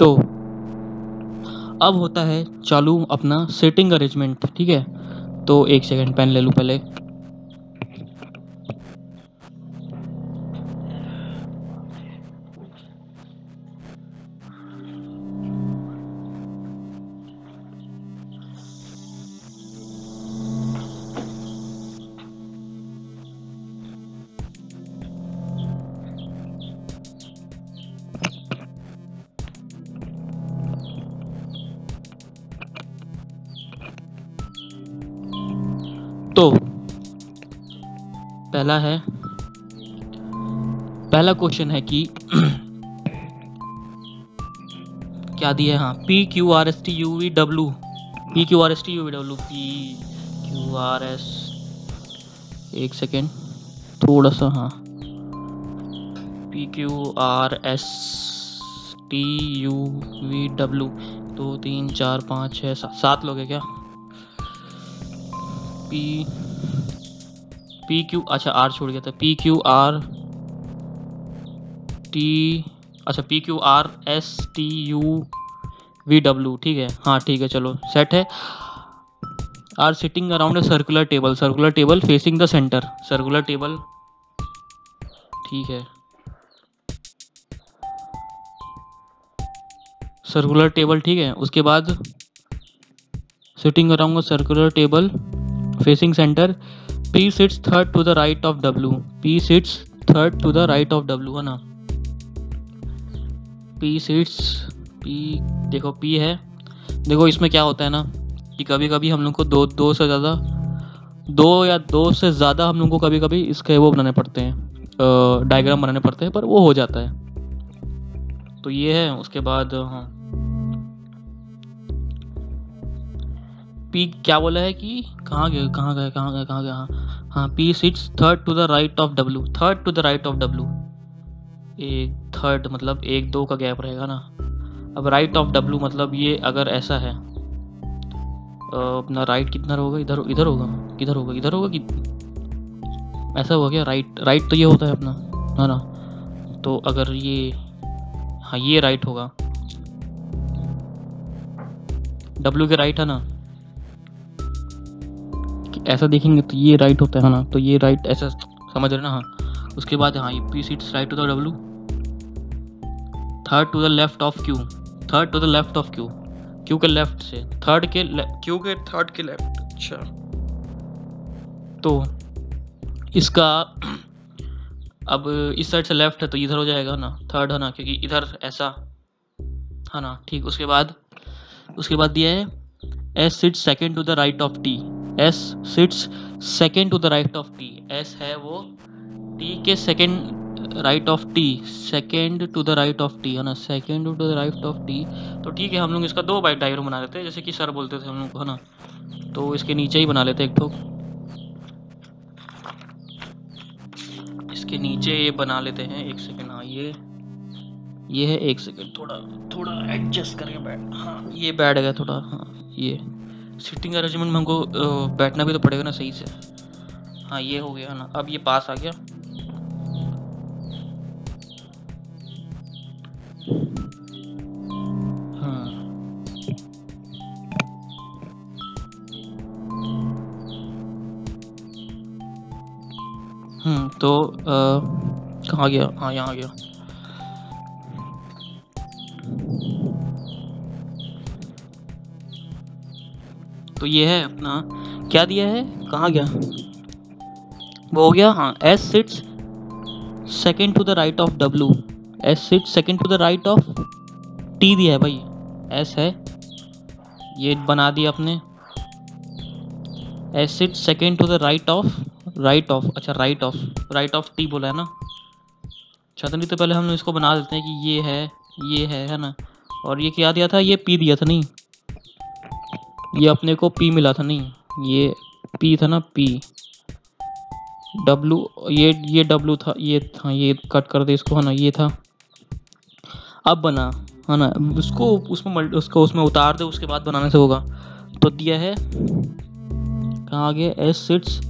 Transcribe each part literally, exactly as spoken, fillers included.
तो अब होता है चालू अपना सेटिंग अरेंजमेंट, ठीक है। तो एक सेकंड पेन ले लूँ पहले। तो पहला है पहला क्वेश्चन है कि क्या दिया है, हाँ, P Q R S T U V W, P Q R S T U V W, P Q R S, एक सेकेंड थोड़ा सा, हाँ, P Q R S T U V W, दो तीन चार पाँच छः सात सात लोग हैं क्या, पी पी क्यू, अच्छा आर छोड़ गया था, पी क्यू आर टी, अच्छा P Q R S T U V W, ठीक है, हाँ ठीक है, चलो सेट है। Are sitting around a circular table, circular table facing the centre, circular table, ठीक है, सर्कुलर टेबल, ठीक है। उसके बाद sitting around a circular table facing centre, P sits third to the right of W, P sits third to the right of W, है ना, P sits, P देखो P है, देखो इसमें क्या होता है ना कि कभी कभी हम लोग को दो दो से ज़्यादा दो या दो से ज़्यादा हम लोग को कभी कभी इसके वो बनाने पड़ते हैं, डायग्राम बनाने पड़ते हैं, पर वो हो जाता है। तो ये है। उसके बाद हाँ पी क्या बोला है कि कहाँ गए कहाँ गए कहाँ गए कहाँ गए हाँ हाँ P sits third to the right of W, third to the right of W, एक थर्ड मतलब एक दो का गैप रहेगा ना। अब राइट ऑफ डब्लू मतलब ये अगर ऐसा है अपना राइट कितना होगा, इधर इधर होगा किधर होगा इधर होगा कि ऐसा होगा क्या, राइट राइट तो ये होता है अपना है ना, तो अगर ये हाँ ये राइट होगा, डब्लू के राइट है ना, ऐसा देखेंगे तो ये राइट होता है ना, तो ये राइट ऐसा समझ रहे ना, हाँ। उसके बाद हाँ ये P seats right to the W, third to the left of Q, third to the left of Q, Q के लेफ्ट से, थर्ड के क्यू के थर्ड के लेफ्ट, अच्छा। तो इसका अब इस साइड से लेफ्ट है तो इधर हो जाएगा ना, थर्ड है ना, क्योंकि इधर ऐसा है ना, ठीक। उसके बाद उसके बाद दिया है S seats second to the right of T, S sits second to the right of T, S है वो T के second right of T, second to the right of T है ना, second to the right of T। तो ठीक है, हम लोग इसका दो बाइट डायग्राम बना लेते हैं, जैसे कि सर बोलते थे हम लोग है ना, तो इसके नीचे ही बना लेते हैं एक ठोक, इसके नीचे ये बना लेते हैं, एक सेकेंड, हाँ ये ये है, एक सेकेंड थोड़ा थोड़ा एडजस्ट करके बैठ, हाँ ये बैठ गया थोड़ा, हाँ ये सिटिंग अरेंजमेंट में हमको बैठना भी तो पड़ेगा ना सही से, हाँ ये हो गया ना, अब ये पास आ गया। हाँ हम्म तो कहाँ गया, हाँ यहाँ आ गया। तो ये है अपना, क्या दिया है, कहाँ गया वो हो गया, हाँ S sits second to the right of W, S sits second to the right of T दिया है भाई, S है ये बना दिया अपने, S sits second to the right of right of अच्छा right of right of T बोला है ना, अच्छा नहीं तो पहले हम इसको बना देते हैं कि ये है ये है है ना, और ये क्या दिया था, ये P दिया था, नहीं ये अपने को P मिला था, नहीं ये P था ना, P W, ये ये W था, ये था ये कट कर दे इसको है ना, ये था। अब बना है ना उसको उसमें उसको उसमें उतार दे, उसके बाद बनाने से होगा। तो दिया है कहाँ आ गया, S sits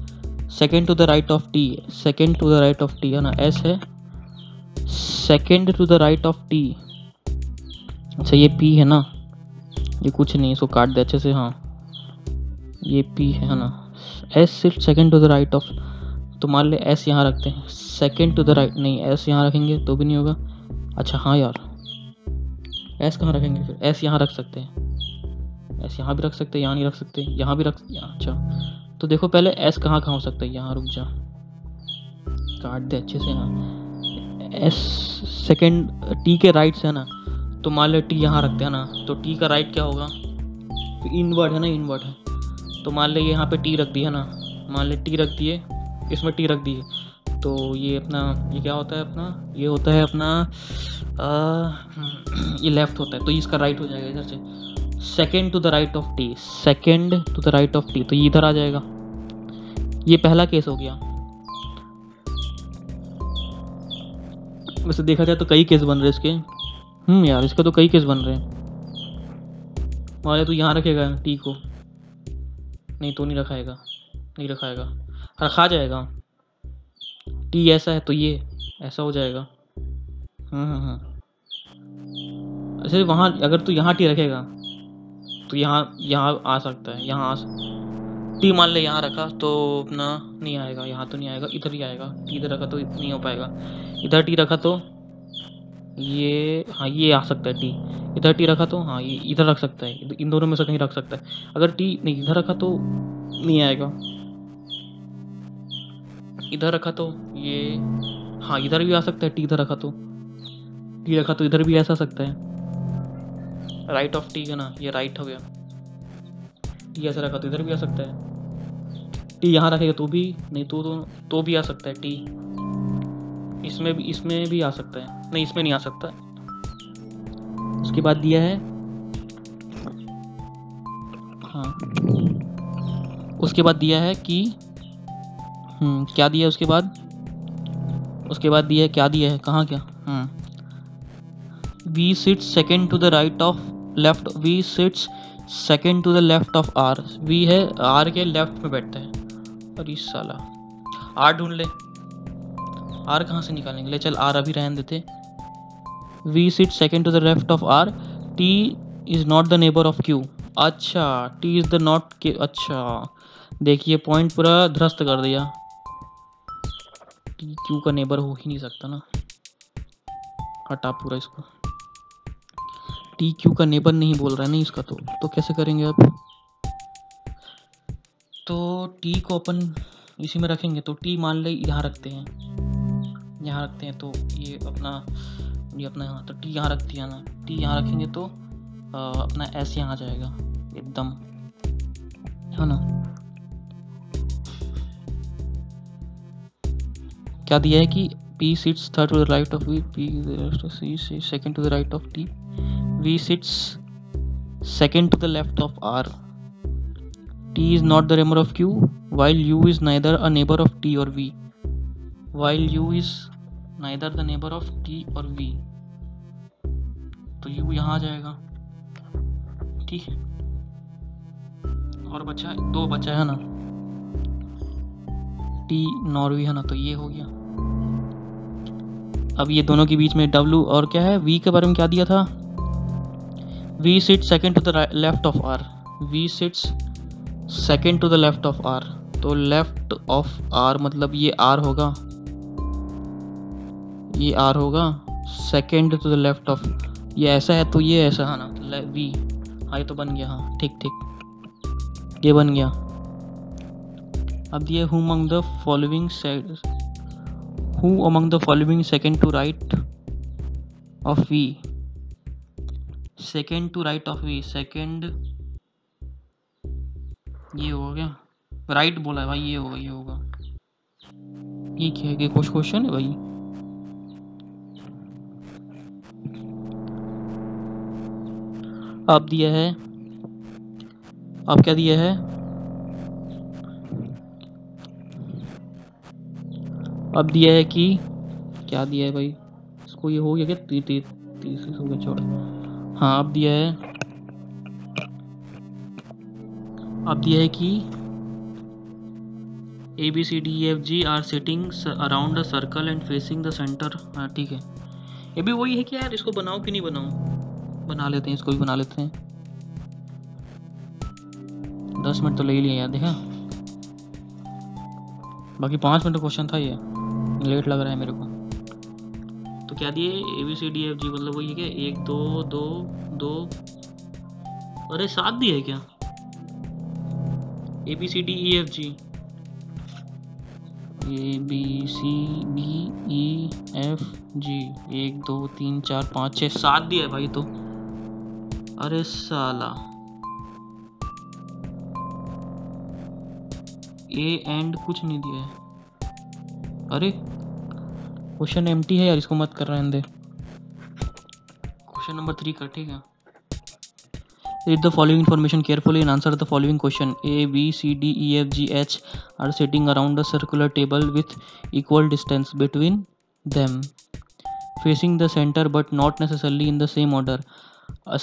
second to the right of T, second to the right of T है ना, S है second to the right of T, अच्छा ये पी है ना, ये कुछ नहीं, इसको काट दे अच्छे से। हाँ ये पी है ना। एस सिर्फ second to the right of, तो मान ले एस यहाँ रखते हैं, सेकेंड टू द राइट नहीं, एस यहाँ रखेंगे तो भी नहीं होगा। अच्छा हाँ यार एस कहाँ रखेंगे फिर, एस यहाँ रख सकते हैं, एस यहाँ भी रख सकते हैं, यहाँ नहीं रख सकते, यहाँ भी रख। अच्छा तो देखो पहले एस कहाँ कहाँ हो सकता है, यहाँ रुक जा, काट दे अच्छे से। हाँ एस सेकेंड टी के राइट से है ना, तो मान लो टी यहाँ रखते हैं ना, तो टी का राइट क्या होगा, तो इनवर्ड है ना, इनवर्ड है। तो मान ले यहाँ पे टी रख दिया ना, मान ले टी रख दिए, इसमें टी रख दिए, तो ये अपना ये क्या होता है, अपना ये होता है अपना आ, ये लेफ्ट होता है, तो इसका राइट हो जाएगा इधर से, second to the right of T, second to the right of T, तो ये इधर आ जाएगा। ये पहला केस हो गया। वैसे देखा जाए तो कई केस बन रहे हैं इसके। हम्म यार इसका तो कई केस बन रहे हैं। मान ले तो यहाँ रखेगा टी को, नहीं तो नहीं रखाएगा, नहीं रखाएगा, रखा जाएगा। टी ऐसा है तो ये ऐसा हो जाएगा। हाँ हाँ हाँ अच्छा वहाँ अगर तू यहाँ टी रखेगा तो यहाँ यहाँ आ सकता है, यहाँ आ टी मान ले यहाँ रखा तो अपना नहीं आएगा, यहाँ तो नहीं आएगा, इधर ही आएगा। टी इधर रखा तो नहीं हो पाएगा, इधर टी रखा तो ये, हाँ ये आ सकता है टी, इधर टी रखा तो हाँ ये इधर रख सकता है, इन दोनों में से कहीं रख सकता है। अगर टी नहीं इधर रखा तो नहीं आएगा, इधर रखा तो ये, हाँ इधर भी आ सकता है टी, इधर रखा तो टी रखा तो इधर भी ऐसा आ सकता है, राइट ऑफ टी है ना, ये राइट हो गया। टी ऐसा रखा तो इधर भी आ सकता है, टी यहाँ रखेगा तो भी नहीं तो तो, तो भी आ सकता है टी, इसमें भी इसमें भी आ सकता है, नहीं इसमें नहीं आ सकता। उसके बाद दिया है हाँ, उसके बाद दिया है कि हम्म क्या दिया है उसके बाद, उसके बाद दिया है क्या दिया है कहाँ क्या, hmm V sits second to the right of left, V sits second to the left of R, V है आर के लेफ्ट में बैठता है। अरे साला आर ढूंढ ले, आर कहाँ से निकालेंगे, ले चल आर अभी रहने देते। V sit second to the left of R, T is not the neighbour of Q. अच्छा टी इज़ द नॉट के, अच्छा देखिए पॉइंट पूरा ध्रस्त कर दिया, टी क्यू का नेबर हो ही नहीं सकता ना, हटा पूरा इसको, टी क्यू का नेबर नहीं बोल रहा है नहीं इसका, तो तो कैसे करेंगे आप, तो टी को अपन इसी में रखेंगे, तो टी मान ले यहाँ रखते हैं, यहाँ रखते हैं तो ये अपना ये अपना यहाँ, तो टी यहाँ रखती है ना, टी यहाँ रखेंगे तो आ, अपना एस यहाँ जाएगा एकदम, है ना। क्या दिया है कि P sits third to the right of V, P C second to the right of T, V sits second to the left of R, T is not the neighbour of Q while U is neither a neighbour of T और V, while u is neither the neighbor of t or v, तो u यहाँ आ जाएगा। ठीक है और बचा दो बचा है ना, t नॉर्वे है ना, तो ये हो गया। अब ये दोनों के बीच में w और क्या है, v के बारे में क्या दिया था, v sits second to the left of r, v sits second to the left of r, तो left of r मतलब ये r होगा, ये आर होगा second to the left of, ये ऐसा है तो ये ऐसा है ना वी, हाँ ये तो बन गया। हाँ ठीक ठीक ये बन गया। अब ये who among the following, who among the following second to right of V, second to right of V, second ये हो गया, राइट बोला है भाई, ये होगा ये होगा, ये क्या है कि कुछ क्वेश्चन है भाई। अब दिया है, अब क्या दिया है, अब दिया है कि क्या दिया है भाई, इसको ये हो गया क्या, ती, ती, तीस हो गया छोड़। हाँ अब दिया है, अब दिया है कि A B C D E F G are sitting around a circle and facing the centre. हाँ ठीक है ये भी वही है कि यार इसको बनाऊँ कि नहीं बनाऊँ, बना लेते हैं, इसको भी बना लेते हैं। दस मिनट तो ले ही लिए यार, देखा, बाकी पाँच मिनट का क्वेश्चन था, ये लेट लग रहा है मेरे को। तो क्या दिए A B C D F G, मतलब वही है क्या, एक दो दो दो, अरे सात दिए है क्या, A B C D E F G, A B C D E F G, एक दो तीन चार पाँच छः, सात दिया है भाई। तो अरे साला ए एंड कुछ नहीं दिया है। अरे क्वेश्चन एम्प्टी है यार, इसको मत कर रहने दे। क्वेश्चन नंबर थ्री का, ठीक है, read the following information carefully and answer the following question. A B C D E F G H are sitting around a circular table with equal distance between them, facing the centre but not necessarily in the same order. A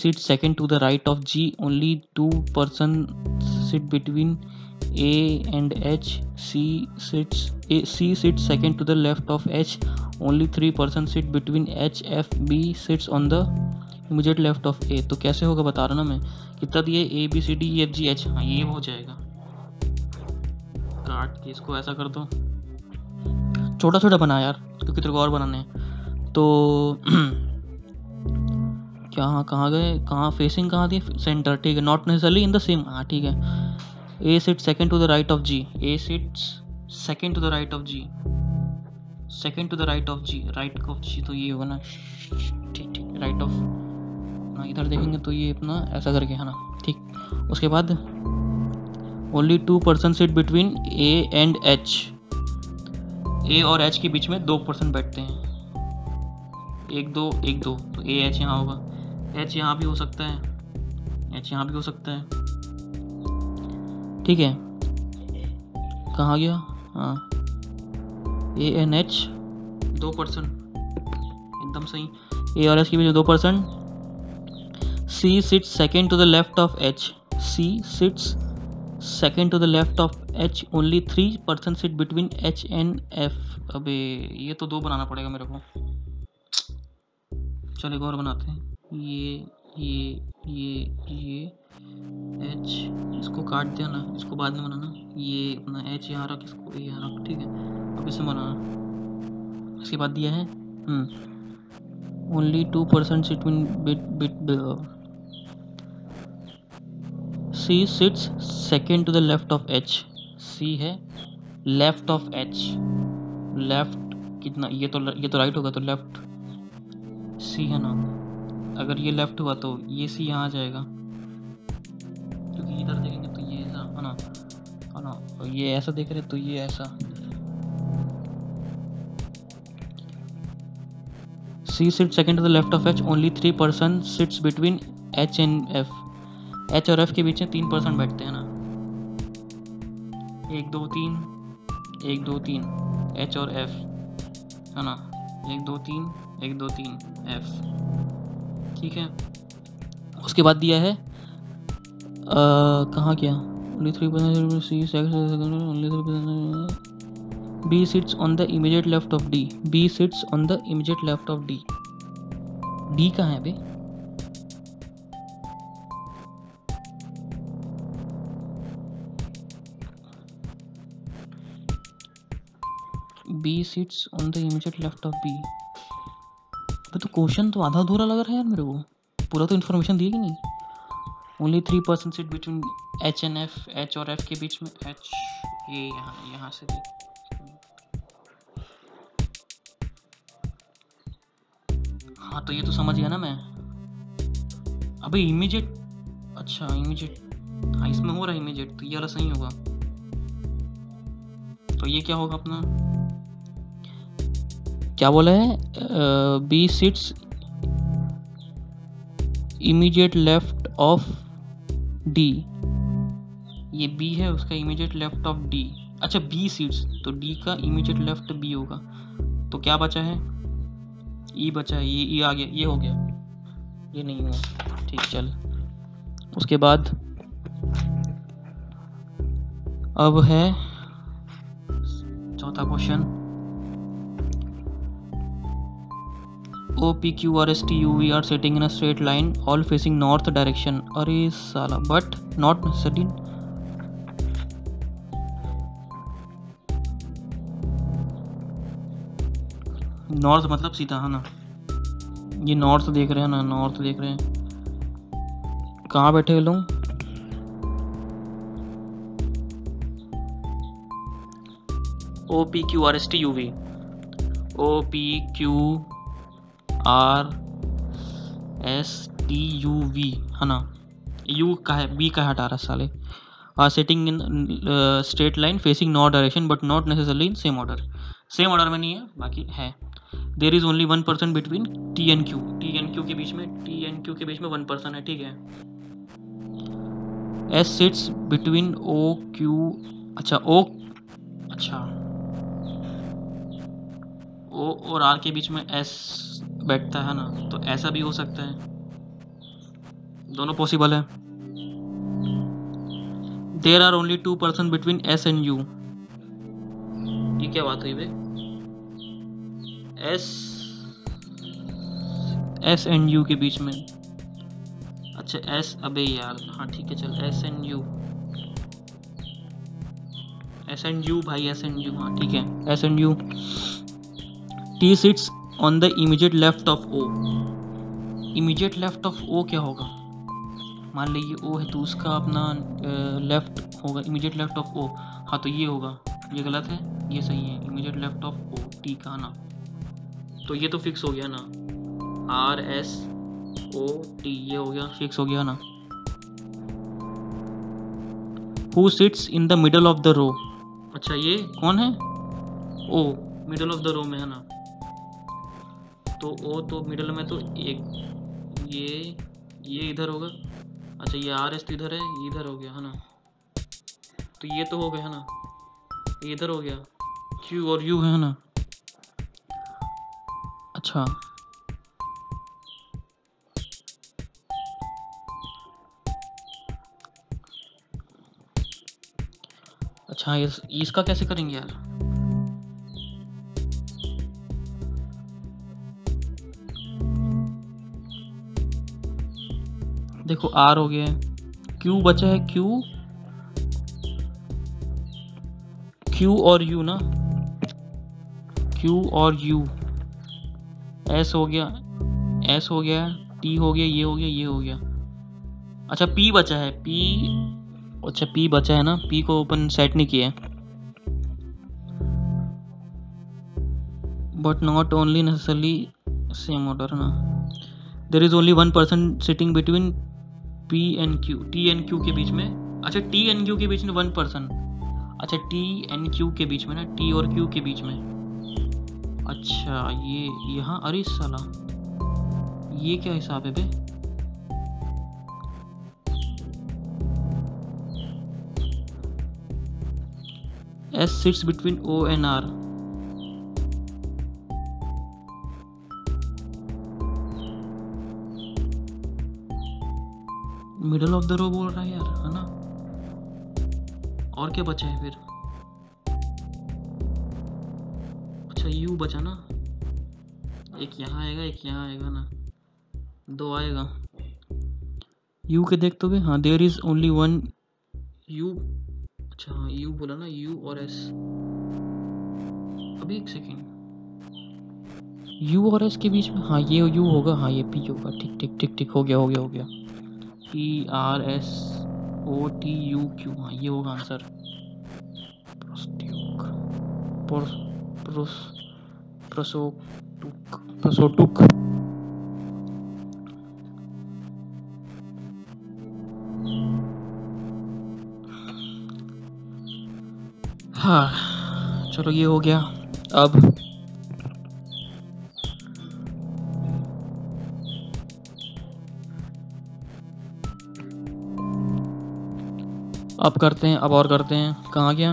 sits second to the right of G, only two persons sit between A and H. C sits A, C sits second to the left of H, only three persons sit between H. F, B sits on the immediate left of A. तो कैसे होगा बता रहा ना मैं, कितना दिए A B C D E F G H, हाँ ये हो जाएगा। काट के इसको ऐसा कर दो, छोटा छोटा बना यार क्योंकि तेरे को और बनाने हैं। तो क्या, हाँ कहाँ गए, कहाँ फेसिंग कहाँ दिए, सेंटर, ठीक है, not necessarily in the same, हाँ ठीक है। A sit second to the right of G, A sits second to the right of G, second to the right of G, right of G तो ये होगा ना, ठीक ठीक, राइट ऑफ ना इधर देखेंगे तो ये अपना ऐसा करके है ना, ठीक। उसके बाद only two person sit between A and H, A और एच के बीच में दो पर्सन बैठते हैं, एक दो एक दो, तो ए एच यहाँ होगा, एच यहाँ भी हो सकता है, एच यहाँ भी हो सकता है, ठीक है। कहाँ गया, हाँ ए एन एच, दो परसेंट, एकदम सही, ए और एच के बीच में दो percent. C sits second to the left of H, C sits second to the left of H, only three percent sit between H and F. अबे ये तो दो बनाना पड़ेगा मेरे को, चलो एक और बनाते हैं, ये ये ये ये एच, इसको काट दिया ना, इसको बाद में बनाना, ये अपना एच यहाँ रख, इसको यहाँ रख, ठीक है, अब इसे बनाना। इसके बाद दिया है only two percent sit bit, C sits second to the left of H, C है लेफ्ट ऑफ एच, लेफ्ट कितना, ये तो ये तो राइट होगा, तो लेफ्ट सी है ना, अगर ये लेफ्ट हुआ तो ये सी यहाँ आ जाएगा, क्योंकि इधर देखेंगे तो ये ऐसा है ना, है ना, और ये ऐसा देख रहे तो ये ऐसा। C sit second to the left of H, only three person sits between H and F, H और एफ के बीच में तीन पर्सन बैठते हैं ना, एक दो तीन, एक दो तीन, एच और एफ है ना, एक दो तीन, एक दो तीन, एफ, ठीक है। उसके बाद दिया है, कहाँ क्या, only three percent C second, only three percent B sits on the immediate left of D, B sits on the immediate left of D, D कहाँ है बे, B sits on the immediate left of B. तो question तो आधा अधूरा लग रहा है यार मेरे को, पूरा तो इन्फॉर्मेशन दिए कि नहीं। Only three percent sit between H and F, H और एफ के बीच में, एच ये यहाँ यहाँ से हाँ, तो ये तो समझ गया ना मैं। अबे इमीडिएट, अच्छा इमीडिएट, हाँ इसमें हो रहा है इमीडिएट, तो ये वाला सही होगा। तो ये क्या होगा अपना, क्या बोला है, B sits immediate left of D, ये बी है, उसका इमीडिएट लेफ्ट ऑफ डी, अच्छा बी सिट्स, तो डी का इमीडिएट लेफ्ट बी होगा। तो क्या बचा है, ई बचा है, ये ई आ गया, ये हो गया, ये नहीं हुआ, ठीक चल। उसके बाद अब है चौथा question, O, P, Q, R, S, T, U, V are sitting in a straight line, all facing north direction. Arey sala, but not necessarily. North मतलब सीधा है ना, ये नॉर्थ देख रहे हैं ना, नॉर्थ देख रहे हैं। कहाँ बैठे हैं लोग? O P Q R S T U V, O P Q R S T U V है ना, U का है, B का है अठारह साले। Are sitting in straight line facing north direction but not necessarily in same order. Same order में नहीं है, बाकी है। There is only one person between T and Q, T and Q के बीच में टी एन क्यू के बीच में वन पर्सन है, ठीक है। S sits between O Q, अच्छा ओ, अच्छा ओ और आर के बीच में एस बैठता है ना, तो ऐसा भी हो सकता है, दोनों पॉसिबल है। There are only two person between S and U, ये क्या बात हुई भाई? एस एस एंड यू के बीच में, अच्छा एस, अबे यार हाँ ठीक है चल, S and U, S and U भाई, एस एंड यू, हाँ ठीक है S and U. T sits on the immediate left of O, immediate left of O क्या होगा? मान लीजिए ओ है तो उसका अपना लेफ्ट होगा इमीडिएट लेफ्ट ऑफ ओ, हाँ तो ये होगा, ये गलत है ये सही है, immediate left of O T का ना, तो ये तो फिक्स हो गया ना, आर एस ओ टी ये हो गया, फिक्स हो गया ना। Who sits in the middle of the row, अच्छा ये कौन है? O middle of the row में है ना, तो ओ तो मिडल में, तो एक ये ये इधर होगा, अच्छा ये आर एस तो इधर है, ये इधर हो गया है ना, तो ये तो हो गया है ना, ये इधर हो गया, क्यू और यू है ना, अच्छा अच्छा इस, इसका कैसे करेंगे यार? देखो आर हो गया, क्यू बचा है, क्यू क्यू और यू ना, क्यू और यू, एस हो गया, एस हो गया, टी हो गया, ये हो गया, ये हो गया, अच्छा पी बचा है, पी, अच्छा पी बचा है ना, पी को ओपन सेट नहीं किया है, but not only necessarily same order ना। There is only one person sitting between P and Q, T and Q के बीच में, अच्छा टी एंड क्यू के बीच में वन पर्सन, अच्छा टी एंड क्यू के बीच में ना, टी और क्यू के बीच में, अच्छा ये यहाँ, अरे साला ये क्या हिसाब है बे? S sits between O and R, middle of the row बोल रहा है यार है ना, और क्या बचा है फिर? यू बचा ना, एक यहाँ आएगा एक यहाँ आएगा ना, दो आएगा यू के देखते हुए, हाँ there is only one U, अच्छा हाँ यू बोला ना, यू और एस, अभी एक सेकेंड, यू और एस के बीच में, हाँ ये यू होगा, हाँ ये पी होगा, ठीक ठीक ठीक ठीक हो गया हो गया हो गया, P R S O T U Q, हाँ ये होगा आंसर। प्रसोटुक प्रसोटुक हाँ चलो ये हो गया। अब अब करते हैं, अब और करते हैं, कहाँ गया?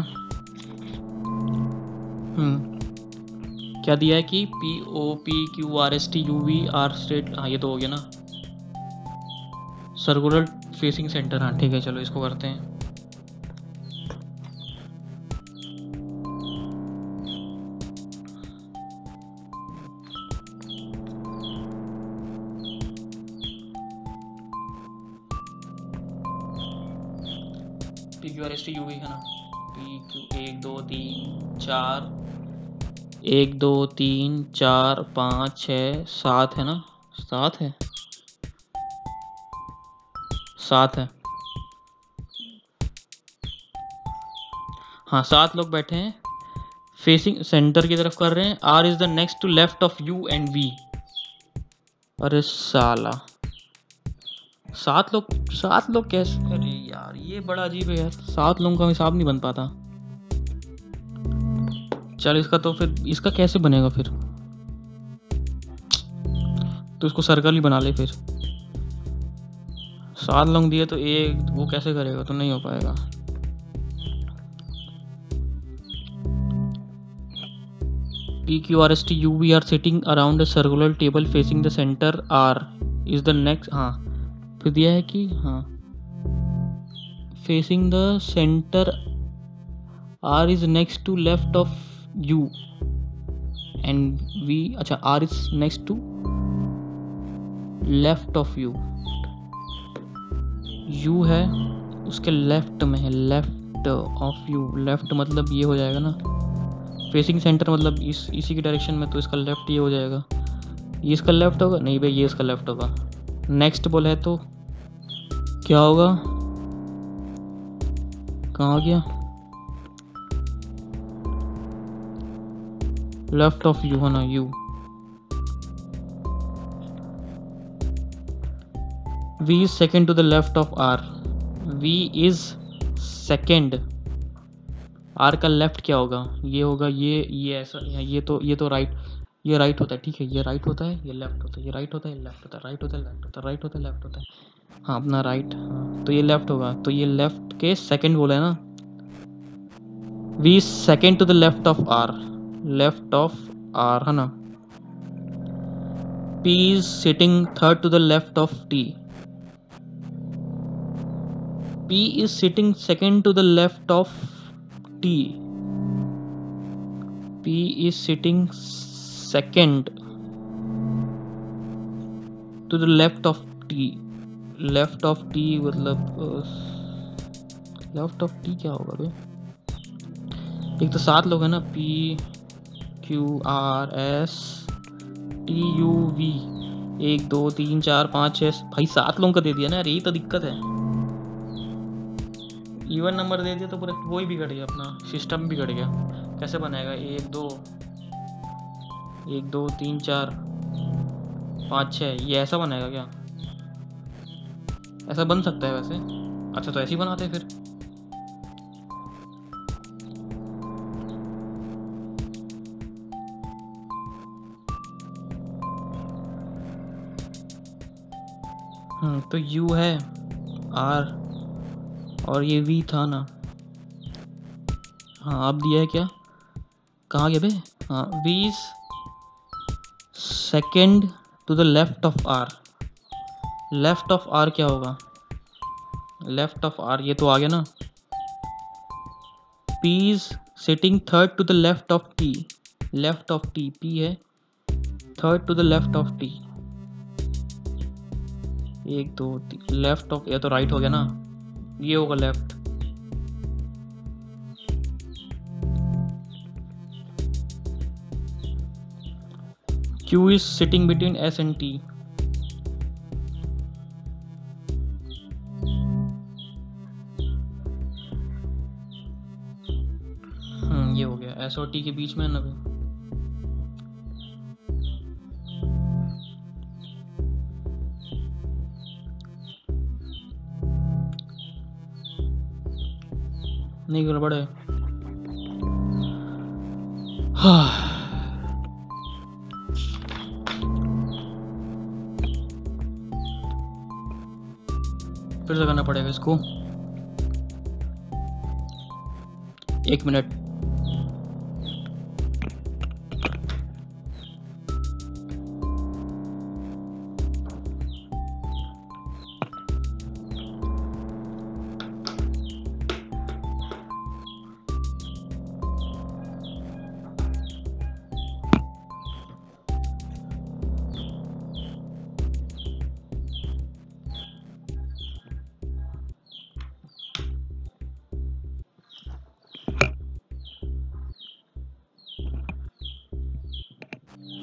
हम्म क्या दिया है कि P O P Q R S T U V are straight, हाँ ये तो हो गया ना, सर्कुलर फेसिंग सेंटर, हाँ ठीक है चलो इसको करते हैं। P Q R S T U है ना, पी क्यू एक दो तीन चार, एक दो तीन चार पाँच छः सात है ना, सात है सात है हाँ सात लोग बैठे हैं, फेसिंग सेंटर की तरफ कर रहे हैं। R is the next to left of U and V. अरे साला सात लोग सात लोग कैसे, अरे यार ये बड़ा अजीब है यार, सात लोगों का हिसाब नहीं बन पाता। चल इसका तो फिर इसका कैसे बनेगा फिर, तो इसको सर्कल ही बना ले फिर। सात लोग दिए तो एक वो कैसे करेगा, तो नहीं हो पाएगा। P Q R S T U V are sitting around a circular table facing the centre. R is the next, हाँ फिर दिया है कि हाँ facing the centre. R is next to left of U and V, अच्छा R is next to left of U, U है उसके left में है, लेफ्ट ऑफ यू। लेफ्ट मतलब ये हो जाएगा ना, फेसिंग सेंटर मतलब इस इसी की डायरेक्शन में, तो इसका लेफ़्ट ये हो जाएगा, ये इसका लेफ़्ट होगा, नहीं भाई ये इसका लेफ़्ट होगा। नेक्स्ट बोला है तो क्या होगा, कहाँ हो गया, लेफ़्ट ऑफ यू है ना, U. V is second to the left of R, V is second. R का लेफ्ट क्या होगा, ये होगा ये ये ऐसा, ये तो ये तो राइट, ये राइट होता है, ठीक है ये राइट होता है, ये लेफ्ट होता है, ये राइट होता है, लेफ्ट होता है, राइट होता है, लेफ्ट होता है, राइट होता है, लेफ्ट होता है, हाँ अपना राइट, तो ये लेफ्ट होगा। तो ये लेफ्ट के सेकंड बोला है ना, V second to the left of R, left of R है ना। P is sitting third to the left of T, P is sitting second to the left of T. P is sitting second to the left of T. Left of T मतलब left of T क्या होगा भाई, एक तो सात लोग हैं ना, P Q R S T U V, एक दो तीन चार पाँच छः, भाई सात लोगों का दे दिया ना यार, यही तो दिक्कत है। इवन नंबर दे दिया तो पूरा वो ही बिगड़ गया, अपना सिस्टम बिगड़ गया, कैसे बनाएगा। एक दो एक दो तीन चार पाँच छः, ये ऐसा बनाएगा क्या, ऐसा बन सकता है वैसे, अच्छा तो ऐसे ही बनाते हैं फिर। हम्म तो U है R और ये V था ना, हाँ आप दिया है क्या, कहाँ गया बे, हाँ V is second to the left of R। left of R क्या होगा, left of R ये तो आ गया ना। P is sitting third to the left of T, left of T, P है third to the left of T, एक दो left of, ये तो राइट हो गया ना, ये होगा left. Q is sitting between S and T, हम्म ये हो गया, S और T के बीच में ना। नहीं गड़बड़ है, हाँ फिर से करना पड़ेगा इसको, एक मिनट।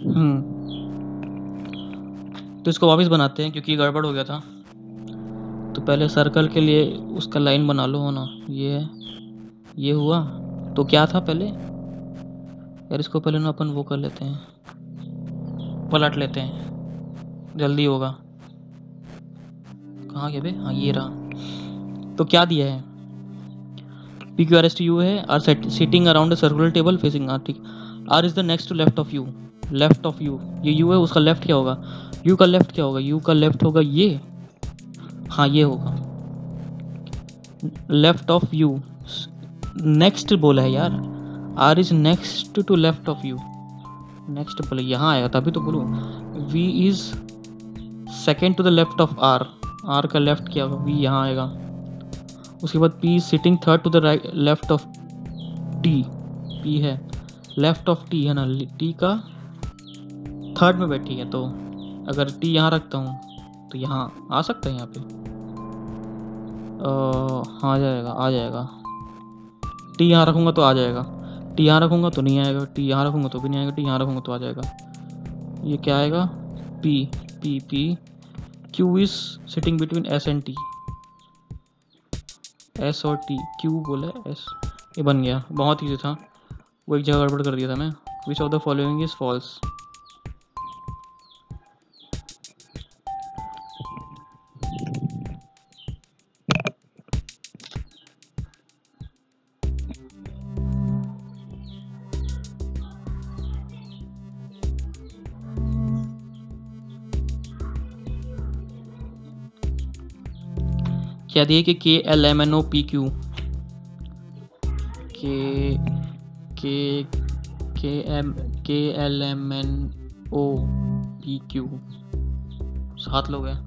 हम्म तो इसको वापस बनाते हैं क्योंकि गड़बड़ हो गया था। तो पहले सर्कल के लिए उसका लाइन बना लो ना, ये ये हुआ तो क्या था पहले यार, इसको पहले ना अपन वो कर लेते हैं, पलट लेते हैं, जल्दी होगा। कहाँ गया बे? हाँ ये रहा। तो क्या दिया है P Q R S T U है, are sitting around a circular table facing R, ठीक। R is the next to left of U, left of U ये यू है, उसका लेफ्ट क्या होगा, यू का लेफ्ट क्या होगा, यू का लेफ्ट होगा ये, हाँ ये होगा लेफ्ट ऑफ यू। नेक्स्ट बोला है यार, R is next to left of U, next बोले यहाँ आएगा तभी तो बोलूँ। V is second to the left of R, R का लेफ्ट क्या होगा, वी यहाँ आएगा। उसके बाद P sitting third to the right left of T, P है लेफ्ट ऑफ टी है ना, टी का थर्ड में बैठी है तो अगर टी यहाँ रखता हूँ तो यहाँ आ सकता है, यहाँ पे आ, आ जाएगा आ जाएगा टी यहाँ रखूँगा तो आ जाएगा, टी यहाँ रखूँगा तो नहीं आएगा, टी यहाँ रखूँगा तो भी नहीं आएगा, टी यहाँ रखूँगा तो आ जाएगा। ये क्या आएगा P P P Q is sitting between S and T, S और टी, क्यू बोला एस, ये बन गया। बहुत ईजी था, वो एक जगह गड़बड़ कर दिया था मैं। Which of the following is false, क्या दिए कि K L M N O P Q, K K K M K L M N O P Q, सात लोग हैं।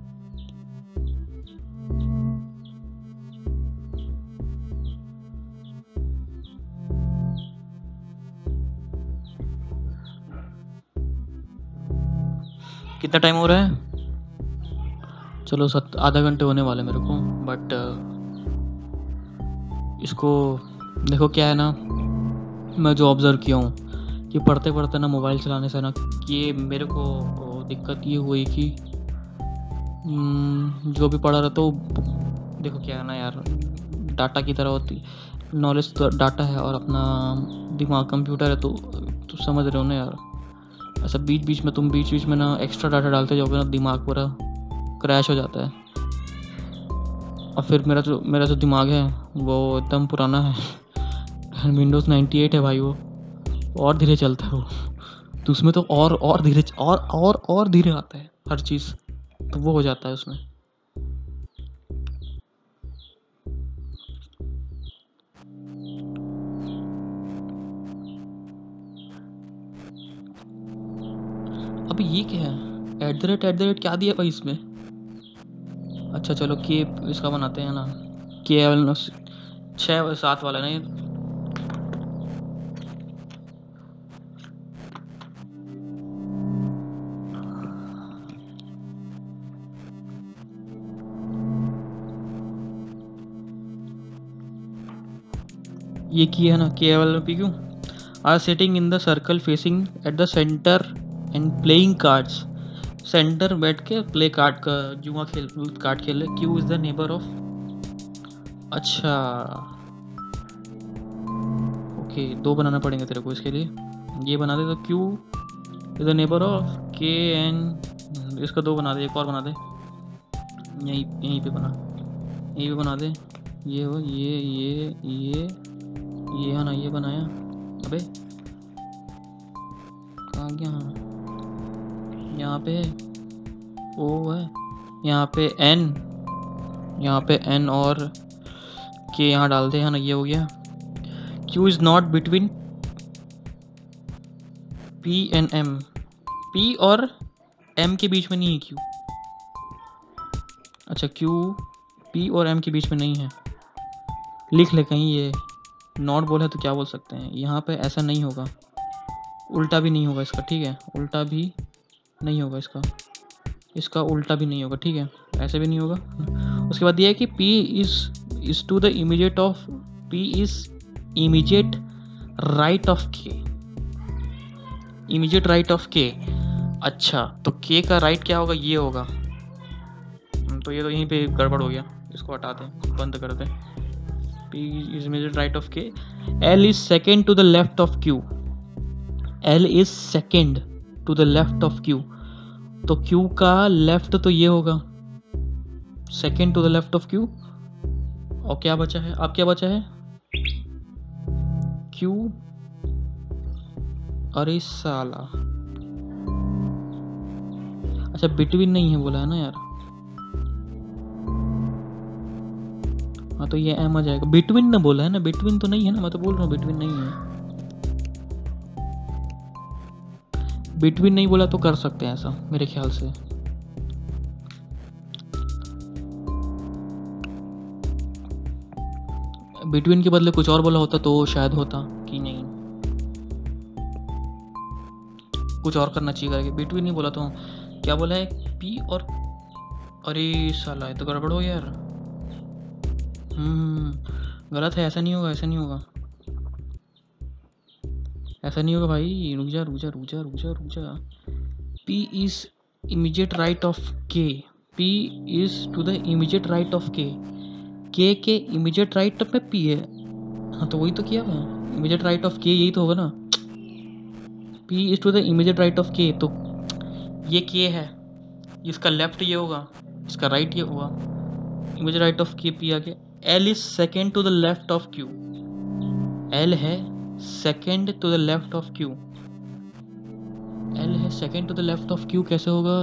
कितना टाइम हो रहा है? चलो सत आधा घंटे होने वाले मेरे को, बट इसको देखो क्या है ना, मैं जो ऑब्ज़र्व किया हूँ कि पढ़ते पढ़ते ना मोबाइल चलाने से ना ये मेरे को दिक्कत ये हुई कि जो भी पढ़ा रहा तो देखो क्या है ना यार, डाटा की तरह होती नॉलेज तो डाटा है और अपना दिमाग कंप्यूटर है, तो तुम समझ रहे हो ना यार। ऐसा बीच बीच में तुम बीच बीच में ना एक्स्ट्रा डाटा डालते जाओगे ना, दिमाग पूरा क्रैश हो जाता है। और फिर मेरा जो मेरा जो दिमाग है वो एकदम पुराना है, विंडोज़ अट्ठानवे है भाई, वो और धीरे चलता है वो, तो उसमें तो और और धीरे और और और धीरे आता है हर चीज़, तो वो हो जाता है उसमें। अब ये क्या है at the rate at the rate क्या दिया भाई इसमें? अच्छा चलो के इसका बनाते हैं ना, के एल छः सात वाला नहीं, ये की है ना K L P Q. R sitting in the circle facing at the centre and playing cards, centre बैठ के प्ले कार्ड का जुआ खेल कार्ड खेले। Q is the neighbour of, अच्छा ओके दो बनाना पड़ेंगे तेरे को इसके लिए, ये बना दे तो Q is the neighbour of K and, इसका दो बना दे, एक और बना दे, यहीं यहीं पे बना यहीं पे बना दे, ये हो ये ये ये ये है ना, ये बनाया अबे कहाँ गया, यहाँ पे ओ है, यहाँ पे एन, यहाँ पे एन और के यहाँ डालते हैं ना, ये हो गया। Q is not between P and M, P और एम के बीच में नहीं है क्यू, अच्छा क्यू पी और एम के बीच में नहीं है, लिख ले कहीं, ये नॉट बोला तो क्या बोल सकते हैं, यहाँ पे ऐसा नहीं होगा, उल्टा भी नहीं होगा इसका, ठीक है उल्टा भी नहीं होगा इसका, इसका उल्टा भी नहीं होगा, ठीक है ऐसे भी नहीं होगा। उसके बाद ये है कि P is is to the immediate of, P is immediate right of K, immediate right of K. अच्छा तो के का राइट क्या होगा, ये होगा। तो ये तो यहीं पे गड़बड़ हो गया, इसको हटा दें, बंद कर दें। P is immediate right of K. L is second to the left of Q. L is second to the left of Q. तो क्यू का लेफ्ट तो ये होगा, second to the left of Q. और क्या बचा है, आप क्या बचा है, क्यू। अरे साला, अच्छा बिटवीन नहीं है बोला है ना यार। हाँ तो ये एम आ जाएगा। बिटवीन ना बोला है ना, बिटवीन तो नहीं है ना, मैं तो बोल रहा हूँ बिटवीन नहीं है। बिटवीन नहीं बोला तो कर सकते हैं ऐसा मेरे ख्याल से। बिटवीन के बदले कुछ और बोला होता तो शायद होता कि नहीं, कुछ और करना चाहिए करके। बिटवीन नहीं बोला तो क्या बोला है, पी और। अरे साला ये तो गड़बड़ हो यार। हम्म गलत है, ऐसा नहीं होगा, ऐसा नहीं होगा, ऐसा नहीं होगा भाई। रुक जा रुक जा रुक जा रुक जा रुक जा। P is immediate right of K. P is to the immediate right of K. K के इमीडिएट राइट पे पी है। हाँ तो वही तो किया मैं, इमीडिएट राइट ऑफ के, यही तो होगा ना। P is to the immediate right of K. तो ये के है, इसका लेफ्ट ये होगा, इसका राइट ये होगा। Immediate right of K P आगे। L is second to the left of Q. L है second to the left of Q. L है second to the left of Q, कैसे होगा,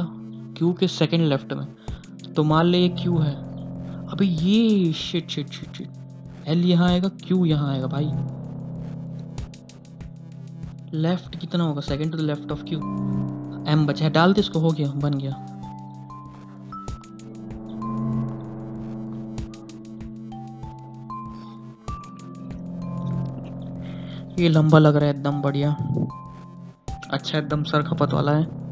क्यू के सेकेंड लेफ्ट में। तो मान ले ये क्यू है। अबे ये shit shit shit shit. L यहाँ आएगा, क्यू यहाँ आएगा भाई। लेफ्ट कितना होगा, second to the left of Q. M बचा है, डाल दे इसको, हो गया, बन गया। ये लंबा लग रहा है एकदम, बढ़िया, अच्छा एकदम सर खपत वाला है।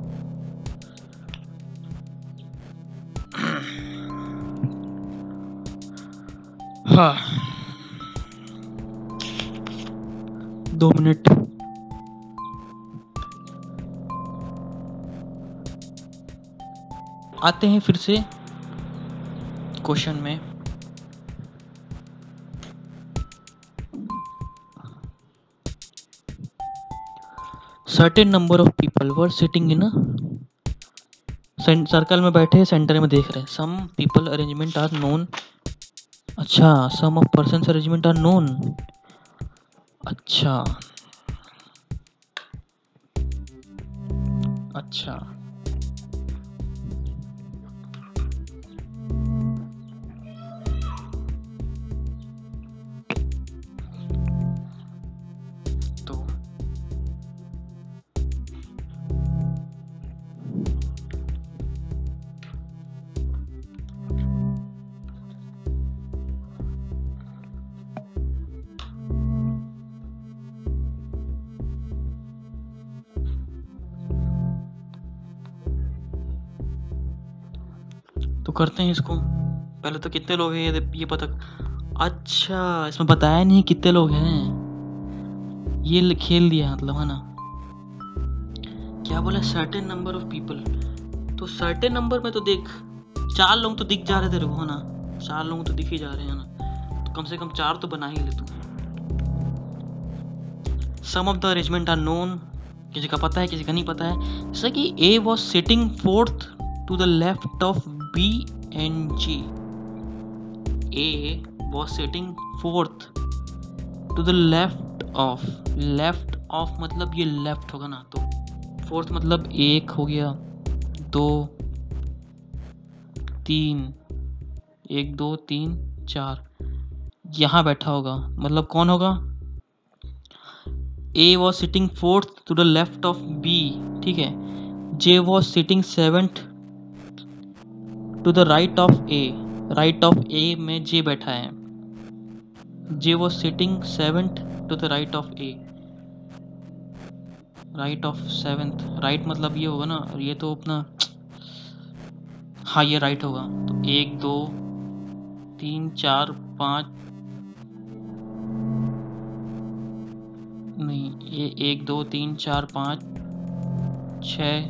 हाँ दो मिनट। आते हैं फिर से क्वेश्चन में। Certain number of people were sitting in a circle, में बैठे सेंटर में देख रहे। Some people arrangement are known. अच्छा some of person arrangement are known. अच्छा अच्छा तो करते हैं इसको। पहले तो कितने लोग हैं ये पता। अच्छा इसमें बताया नहीं कितने लोग हैं, ये खेल दिया मतलब, है ना। क्या बोला, सर्टेन नंबर ऑफ पीपल। तो सर्टेन नंबर में तो देख चार लोग तो दिख जा रहे तेरे को, है ना, चार लोग तो दिख ही जा रहे हैं ना, तो कम से कम चार तो बना ही ले तू। Some of the arrangement are known, किसी का पता है किसी का नहीं पता है। जैसे कि A was sitting fourth to the left of B and G. A was sitting fourth to the left of. Left of मतलब ये left होगा ना, तो fourth मतलब एक हो गया, दो तीन, एक दो तीन चार, यहाँ बैठा होगा। मतलब कौन होगा, A was sitting fourth to the left of B, ठीक है। J was sitting seventh to the right of A. Right of A में जे बैठा है, जे वो sitting seventh to the right of A. Right of seventh, right मतलब ये होगा ना, ये तो अपना, हाँ ये राइट होगा। तो एक दो तीन चार पाँच, नहीं ये एक दो तीन चार पाँच छः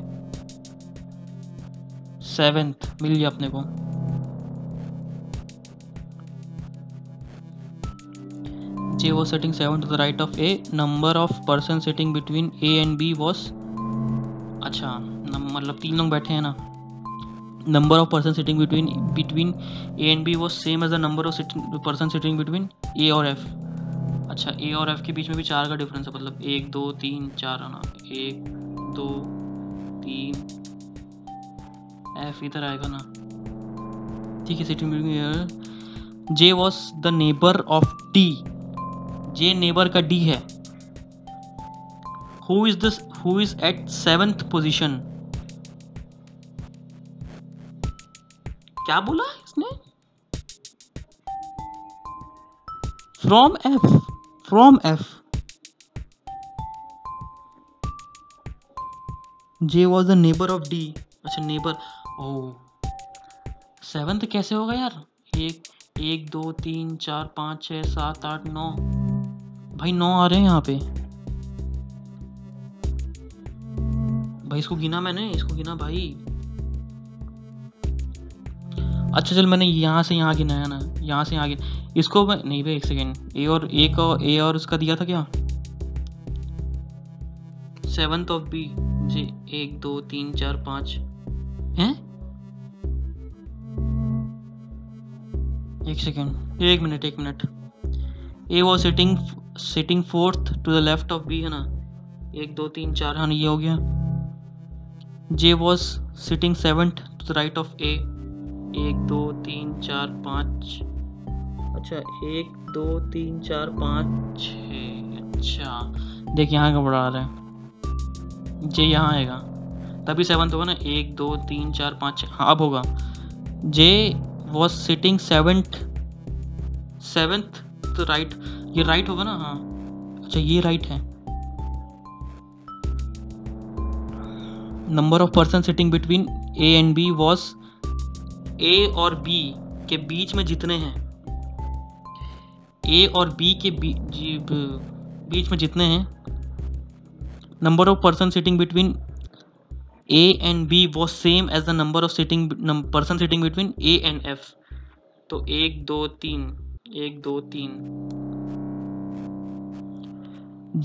सेवेंथ मिल गया अपने को। G was setting seven to the right of A, number of person sitting between A and B was, अच्छा मतलब तीन लोग बैठे हैं ना, number of person sitting between between A and B was same as the number of person sitting between A और F. अच्छा ए और एफ के बीच में भी चार का डिफरेंस है, मतलब एक दो तीन चार आना, एक दो तीन, एफ इधर आएगा ना, ठीक है। Sitting between J was the neighbour of T, J neighbour का डी है। Who is this, who is at seventh position, क्या बोला इसने, from F, from F. J was the neighbour of D, अच्छा नेबर, ओह सेवेंथ कैसे होगा यार, एक एक दो तीन चार पाँच छः सात आठ नौ, भाई नौ आ रहे हैं यहाँ पे भाई, इसको गिना मैंने, इसको गिना भाई। अच्छा चल मैंने यहाँ से यहाँ गिना है ना, यहाँ से यहाँ गिना इसको मैं, नहीं भाई एक सेकेंड, ए और ए का ए और उसका दिया था क्या, सेवंथ ऑफ बी जी, एक दो तीन चार पाँच हैं, एक सेकेंड एक मिनट एक minute, A was sitting sitting fourth to the left of B है ना, एक दो तीन चार, हाँ ये हो गया। J was sitting seventh to the right of A, एक दो तीन चार पाँच, अच्छा एक दो तीन चार पाँच छः, अच्छा देख यहाँ का बड़ा आ रहा है, जे यहाँ आएगा तभी सेवन्थ होगा ना, एक दो तीन चार पाँच छः, हाँ अब होगा। J was sitting seventh seventh तो राइट, ये राइट होगा ना, हाँ अच्छा ये राइट है, number of person sitting between A and B was, A और बी के बीच में जितने हैं, ए और बी के बी, जी, बीच में जितने हैं, number of person sitting between A and B was same as the number of sitting person sitting between A and F. तो एक दो तीन, एक दो तीन।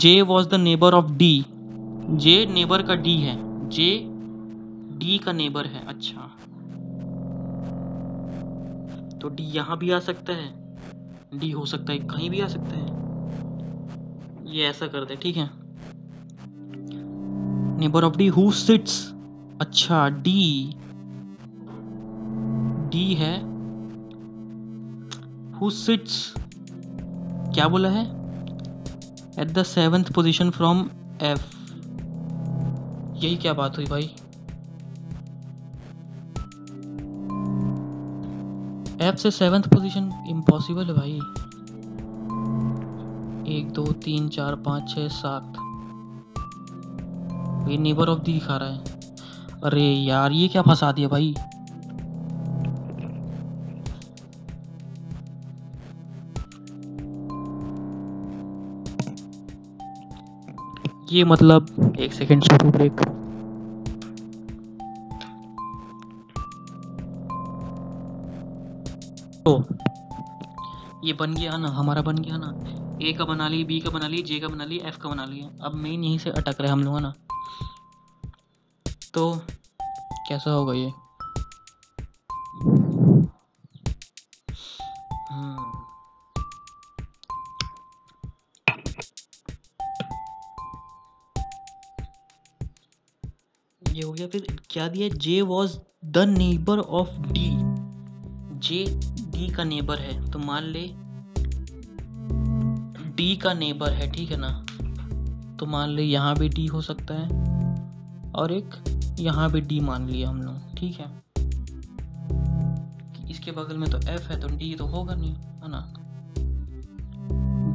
J was the neighbour of D, J neighbour का डी है, जे डी का नेबर है, अच्छा तो डी यहां भी आ सकता है, डी हो सकता है कहीं भी आ सकता है, ये ऐसा करते हैं ठीक है। Neighbour of D who sits, अच्छा डी डी है, हु सिट्स क्या बोला है, at the seventh position from F, यही क्या बात हुई भाई, एफ से सेवेंथ पोजीशन इम्पॉसिबल है भाई, एक दो तीन चार पाँच छः सात, ये नेबर ऑफ दी दिखा रहा है, अरे यार ये क्या फंसा दिया भाई। ये मतलब एक सेकेंड शो ब्रेक, तो ये बन गया ना हमारा, बन गया ना, ए का बना ली, बी का बना ली, जे का बना ली, एफ का बना लिया, अब मेन यहीं से अटक रहे हम लोग ना, तो कैसा होगा ये, ये हो गया। फिर क्या दिया, J was the neighbour of D, J D का नेबर है, तो मान ले डी का नेबर है ठीक है ना, तो मान ले यहाँ भी डी हो सकता है और एक यहाँ भी डी मान लिया हम लोग ठीक है, इसके बगल में तो एफ है तो डी तो होगा नहीं है ना,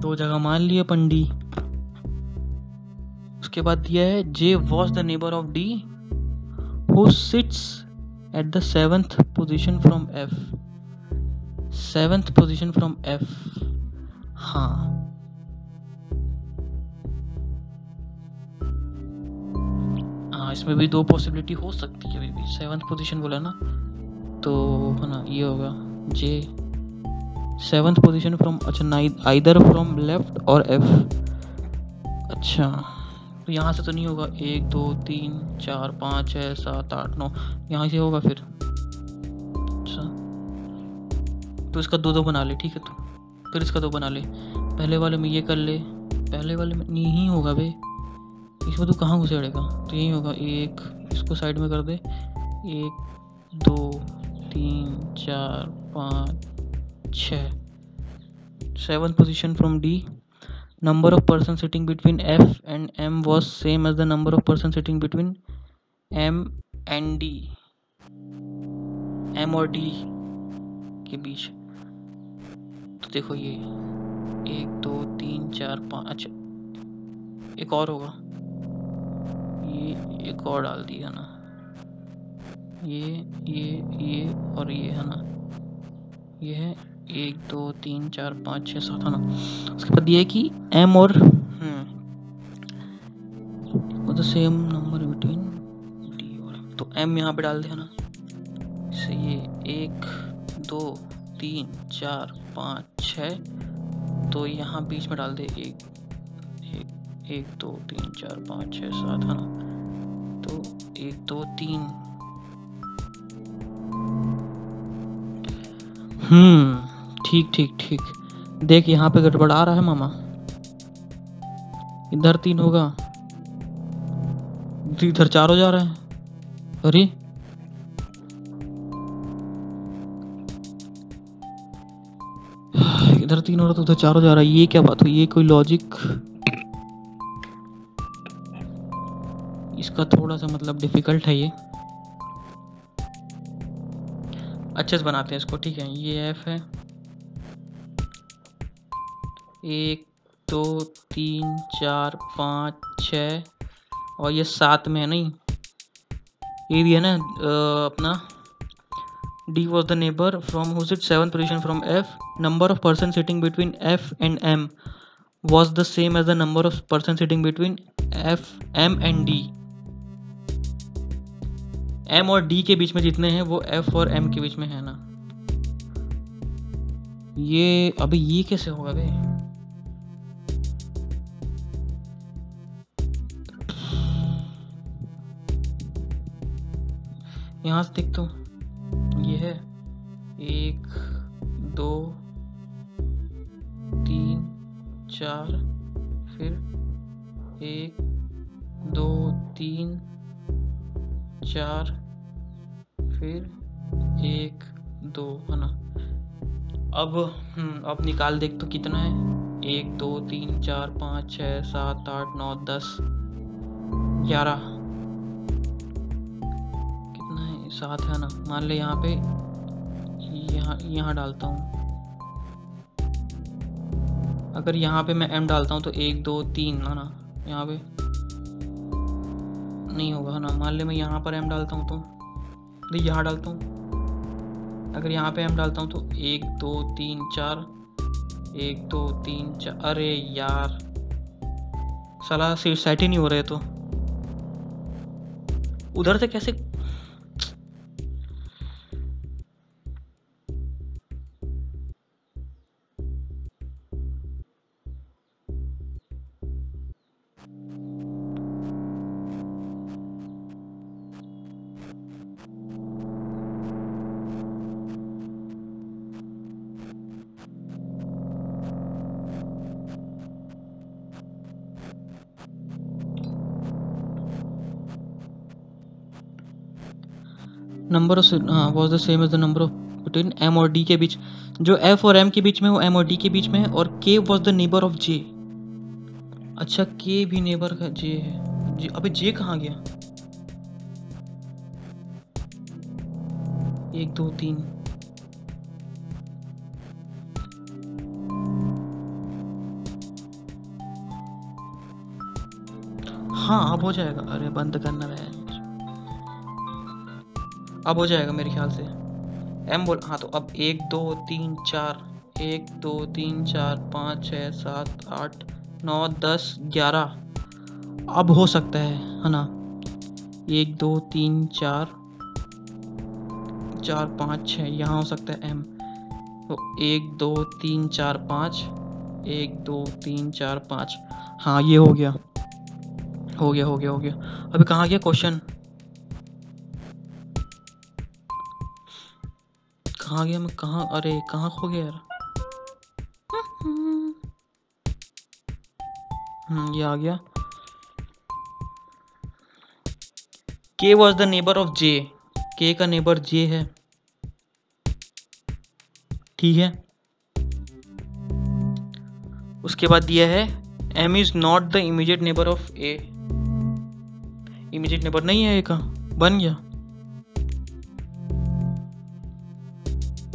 दो जगह मान लिया अपन डी। उसके बाद दिया है J was the neighbour of D Who sits at the seventh position from F? Seventh position from F. हाँ हाँ इसमें भी दो पॉसिबिलिटी हो सकती है, अभी भी सेवन्थ पोजीशन बोला ना, तो है ना ये होगा जे सेवन्थ पोजीशन फ्रॉम, अच्छा नाइद आइदर फ्रॉम लेफ्ट और एफ। अच्छा तो यहाँ से तो नहीं होगा, एक दो तीन चार पाँच छः सात आठ नौ, यहाँ से होगा फिर। अच्छा तो इसका दो दो बना ले, ठीक है, तो फिर इसका दो बना ले, पहले वाले में ये कर ले, पहले वाले में नहीं होगा बे, इसमें तो कहाँ घुसेड़ेगा, तो यही होगा, एक इसको साइड में कर दे, एक दो तीन चार पाँच छः। Seven position from D, number of person sitting between F and M was same as the number of person sitting between M and D, M और डी के बीच। तो देखो ये एक दो तीन चार पाँच, अच्छा एक और होगा, ये एक और डाल दिया ना, ये ये ये और ये है ना, ये है एक दो तीन चार पाँच छः सात है ना। उसके बाद ये है कि एम और हम्म तो सेम नंबर बिटवीन डी और एम, तो एम यहाँ पे डाल दिया ना, इससे ये एक दो तीन चार पाँच छः, तो यहाँ बीच में डाल दे एक एक दो तीन चार पाँच छः सात है ना, तो एक दो तीन हम्म ठीक ठीक ठीक। देख यहाँ पे गड़बड़ आ रहा है मामा, इधर तीन होगा, इधर चार हो जा रहा है, अरे इधर तीन हो रहा तो उधर चार हो जा रहा है, ये क्या बात हुई, ये कोई लॉजिक, इसका थोड़ा सा मतलब डिफिकल्ट है ये, अच्छे से बनाते हैं इसको, ठीक है। ये एफ है, एक दो तीन चार पाँच छः और ये सात में है नहीं, ये भी है ना अपना D was the neighbour from who sit seven position from F, number of person sitting between F and M was the same as the number of person sitting between F, M and D. M और D के बीच में जितने हैं वो F और M के बीच में है ना। ये अबे ये कैसे होगा बे? यहाँ से देखता हूँ, ये है एक दो तीन चार, फिर एक दो तीन चार, फिर एक दो है ना। अब अब निकाल देख तो कितना है, एक दो तीन चार पाँच छः सात आठ नौ दस ग्यारह, कितना है सात है ना, मान ले यहाँ पे यहाँ यहाँ डालता हूँ, अगर यहाँ पे मैं M डालता हूँ तो एक दो तीन है ना, यहाँ पे नहीं होगा है ना, मान ले मैं यहाँ पर M डालता हूँ तो यहाँ डालता हूँ, अगर यहाँ पे M डालता हूँ तो एक दो तीन चार, एक दो तीन चार, अरे यार साला सीट सेट ही नहीं हो रहे, तो उधर से कैसे, number was the same as the number of between M और डी के बीच, जो एफ और एम के बीच में वो एम और डी के बीच में है, और K was the neighbour of J, अच्छा के भी नेबर का जे है जे, अबे जे कहाँ गया, एक दो तीन हाँ अब हो जाएगा, अरे बंद करना है, अब हो जाएगा मेरे ख्याल से, एम बोल हाँ, तो अब एक दो तीन चार, एक दो तीन चार पाँच छः सात आठ नौ दस ग्यारह, अब हो सकता है है ना, एक दो तीन चार चार पाँच छः, यहाँ हो सकता है एम। तो एक दो तीन चार पाँच, एक दो तीन चार पाँच, हाँ ये हो गया हो गया हो गया हो गया। अभी कहाँ गया क्वेश्चन, कहाँ गया मैं, कहाँ, अरे कहाँ खो गया यार। हम्म ये आ गया। K was the neighbor of J, K का नेबर J है, ठीक है। उसके बाद दिया है M is not the immediate neighbor of A, immediate neighbor नहीं है A का, बन गया।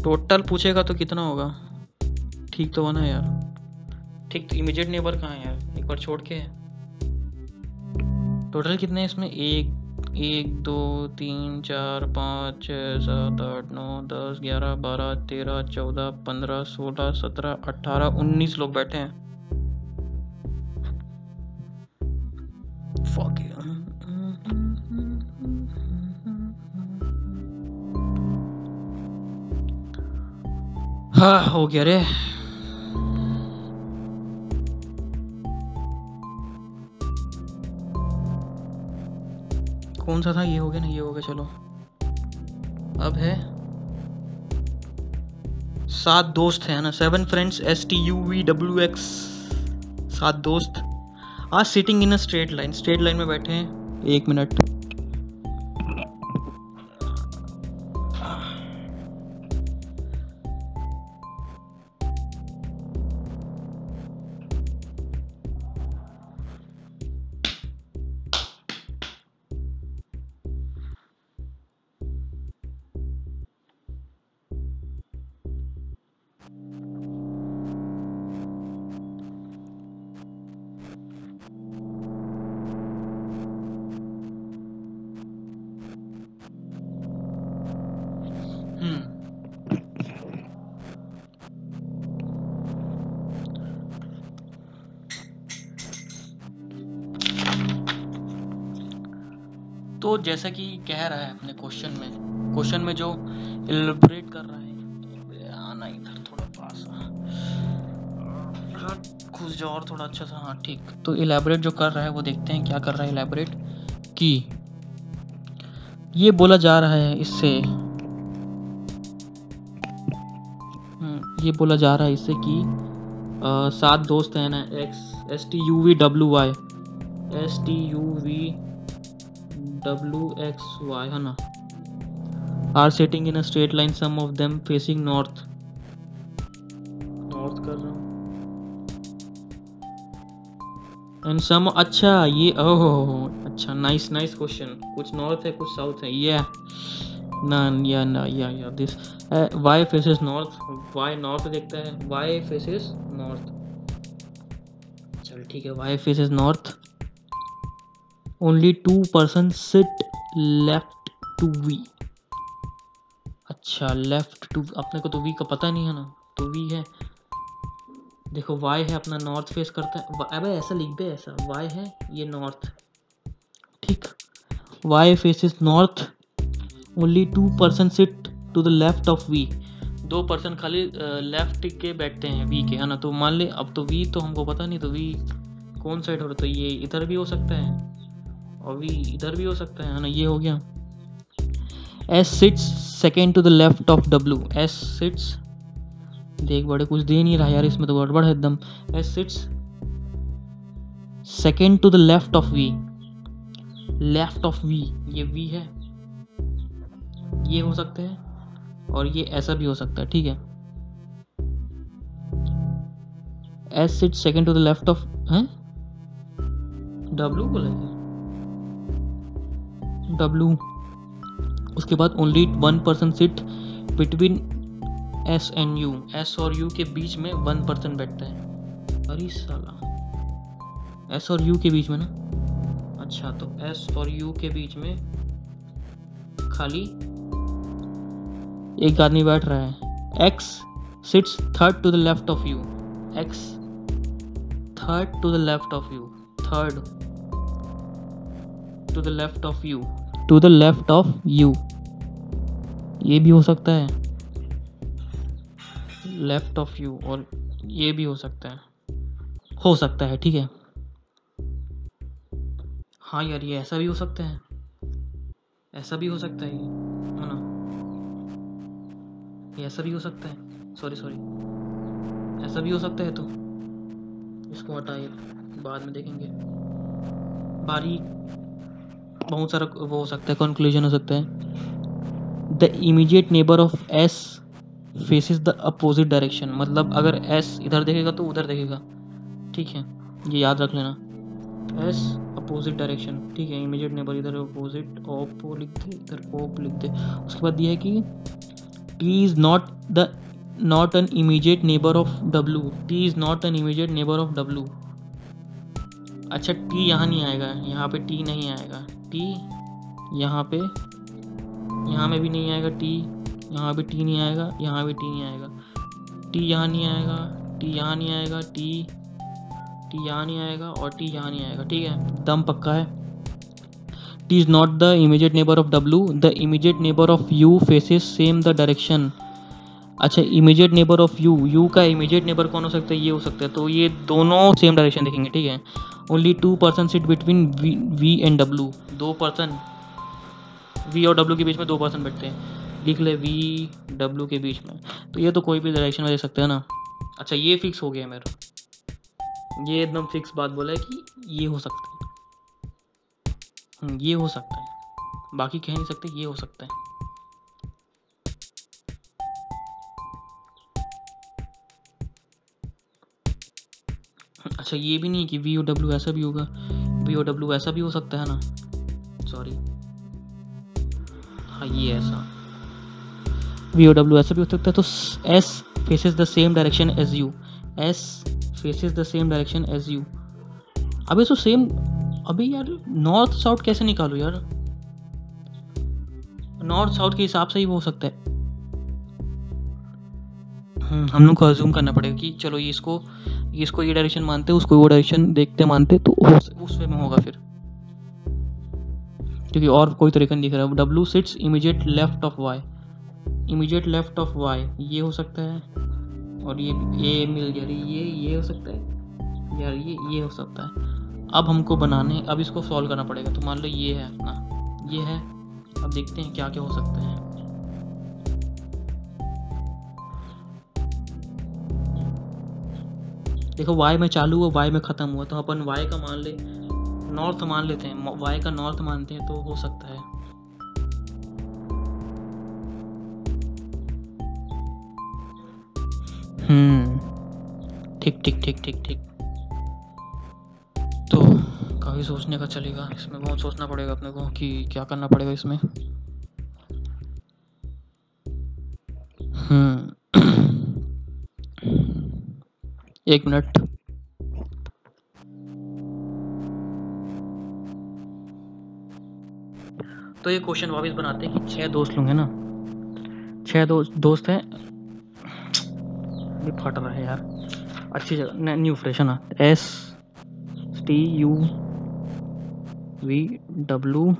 टोटल पूछेगा तो कितना होगा, ठीक तो बना यार, ठीक। तो immediate neighbor कहाँ है यार, एक बार छोड़ के। टोटल कितने इसमें, एक एक दो तीन चार पाँच छः सात आठ नौ दस ग्यारह बारह तेरह चौदह पंद्रह सोलह सत्रह अट्ठारह उन्नीस लोग बैठे हैं। Fuck it. हाँ हो गया रे। कौन सा था, ये हो गया ना, ये हो गया। चलो अब है सात दोस्त है ना, seven friends, S T U V W X, सात दोस्त are sitting in a straight line, straight line में बैठे हैं। एक मिनट, तो जैसा कि कह रहा है अपने क्वेश्चन में, क्वेश्चन में जो इलैबोरेट कर रहा है, आना इधर थोड़ा पास, खुश जाओ और थोड़ा अच्छा सा, हाँ ठीक। तो इलैबोरेट जो कर रहा है वो देखते हैं क्या कर रहा है इलैबोरेट, कि ये बोला जा रहा है इससे, ये बोला जा रहा है इससे कि आ, सात दोस्त हैं ना, X S T U V W Y, S T U V W X Y है ना, are sitting in a straight line, some of them facing north, north कर रहा हूँ, and some, अच्छा ये ओह अच्छा nice nice question, कुछ north है कुछ south है, yeah ना या ना या या this Y faces north, Y north देखता है, Y faces north, चल ठीक है, Y faces north, only two person sit left to V, अच्छा लेफ्ट टू, अपने को तो वी का पता नहीं है ना, तो वी है, देखो वाई है अपना नॉर्थ फेस करता है, अबे ऐसा लिख दे, ऐसा वाई है ये नॉर्थ, ठीक। Y face is north, only two person sit to the left of V, दो पर्सन खाली लेफ्ट के बैठते हैं वी के, है ना। तो मान ले, अब तो वी तो हमको पता नहीं, तो वी कौन साइड हो रहा, तो ये इधर भी हो सकता है और भी इधर भी हो सकता है ना, ये हो गया। S sits second to the left of W, S sits, देख बड़े कुछ दे नहीं रहा यार इसमें, तो गड़बड़ है एकदम। S sits second to the left of V, left of V, ये V है, ये हो सकता है और ये ऐसा भी हो सकता है, ठीक है। S sits second to the left of है W बोला है W, उसके बाद only one person sit between S and U, S और U के बीच में वन पर्सन बैठता है, अरे साला S और U के बीच में ना, अच्छा तो S और U के बीच में खाली एक आदमी बैठ रहा है। X sits third to the left of U, X third to the left of U, third to the left of you, to the left of you, ये भी हो सकता है left of you और ये भी हो सकता है, हो सकता है, ठीक है। हाँ यार, ये ऐसा भी हो सकता है, ऐसा भी हो सकता है, है ना, ये ऐसा भी हो सकता है, सॉरी सॉरी ऐसा भी हो सकता है। तो इसको हटाइए, बाद में देखेंगे। बारी बहुत सारा वो हो सकता है, कंक्लूजन हो सकता है। The immediate neighbour of S faces the opposite direction, मतलब अगर एस इधर देखेगा तो उधर देखेगा, ठीक है, ये याद रख लेना। एस अपोजिट डायरेक्शन, ठीक है, इमीडिएट नेबर इधर अपोजिट, ओपो लिख दे, इधर ओप लिख दे। उसके बाद ये है कि T is not the not an immediate neighbour of W, T is not an immediate neighbour of W. अच्छा, टी यहाँ नहीं आएगा, यहाँ पे टी नहीं आएगा, टी यहाँ पे, यहाँ में भी नहीं आएगा, टी यहाँ भी टी नहीं आएगा, यहाँ भी टी नहीं आएगा, टी यहाँ नहीं आएगा, टी यहाँ नहीं आएगा, टी टी यहाँ नहीं आएगा और टी यहाँ नहीं आएगा, ठीक है, दम पक्का है। T is not the immediate neighbour of W, the immediate neighbour of you faces same the direction. अच्छा, immediate neighbour of U, U का इमीडिएट नेबर कौन हो सकता है, ये हो सकता है, तो ये दोनों सेम डायरेक्शन देखेंगे, ठीक है। Only two person sit between V V and W, दो पर्सन वी और डब्लू के बीच में दो पर्सन बैठते हैं, लिख ले वी डब्लू के बीच में, तो ये तो कोई भी डायरेक्शन में दे सकते हैं ना। अच्छा, ये फिक्स हो गया मेरा, ये एकदम फिक्स बात बोला है कि ये हो सकता है, ये हो सकता है, बाकी कह नहीं सकते, ये हो सकता है। अच्छा, ये भी नहीं है कि वी ओ डब्ल्यू ऐसा भी होगा, वी ओ डब्ल्यू ऐसा भी हो सकता है ना, सॉरी, हाँ ये ऐसा, वी ओ डब्ल्यू ऐसा भी हो सकता है। तो S faces the same direction as U, S faces the same direction as U. अभी तो सेम, अभी यार नॉर्थ साउथ कैसे निकालो यार, नॉर्थ साउथ के हिसाब से ही हो सकता है। हम लोग को अज्यूम करना पड़ेगा कि चलो ये इसको इसको ये डायरेक्शन मानते हैं, उसको वो डायरेक्शन देखते मानते, तो उस वे में होगा फिर, क्योंकि और कोई तरीका नहीं दिख रहा। W sits immediate left of Y, immediate left of Y, ये हो सकता है और ये ये मिल गया, ये ये हो सकता है यार, ये ये हो सकता है। अब हमको बनाने, अब इसको सॉल्व करना पड़ेगा। तो मान लो ये है अपना, ये है, अब देखते हैं क्या क्या हो सकता है। देखो y में चालू हुआ, y में ख़त्म हुआ, तो अपन y का मान ले, नॉर्थ मान लेते हैं, y का नॉर्थ मानते हैं, तो हो सकता है। हम्म ठीक ठीक ठीक ठीक ठीक तो काफ़ी सोचने का चलेगा इसमें, बहुत सोचना पड़ेगा अपने को कि क्या करना पड़ेगा इसमें। हम्म एक मिनट, तो ये क्वेश्चन वापस बनाते हैं कि छह दोस्त लोग हैं ना, छह दोस्त दोस्त हैं, फट रहा है यार, अच्छी जगह, न्यू फ्रेश है ना। S T U V W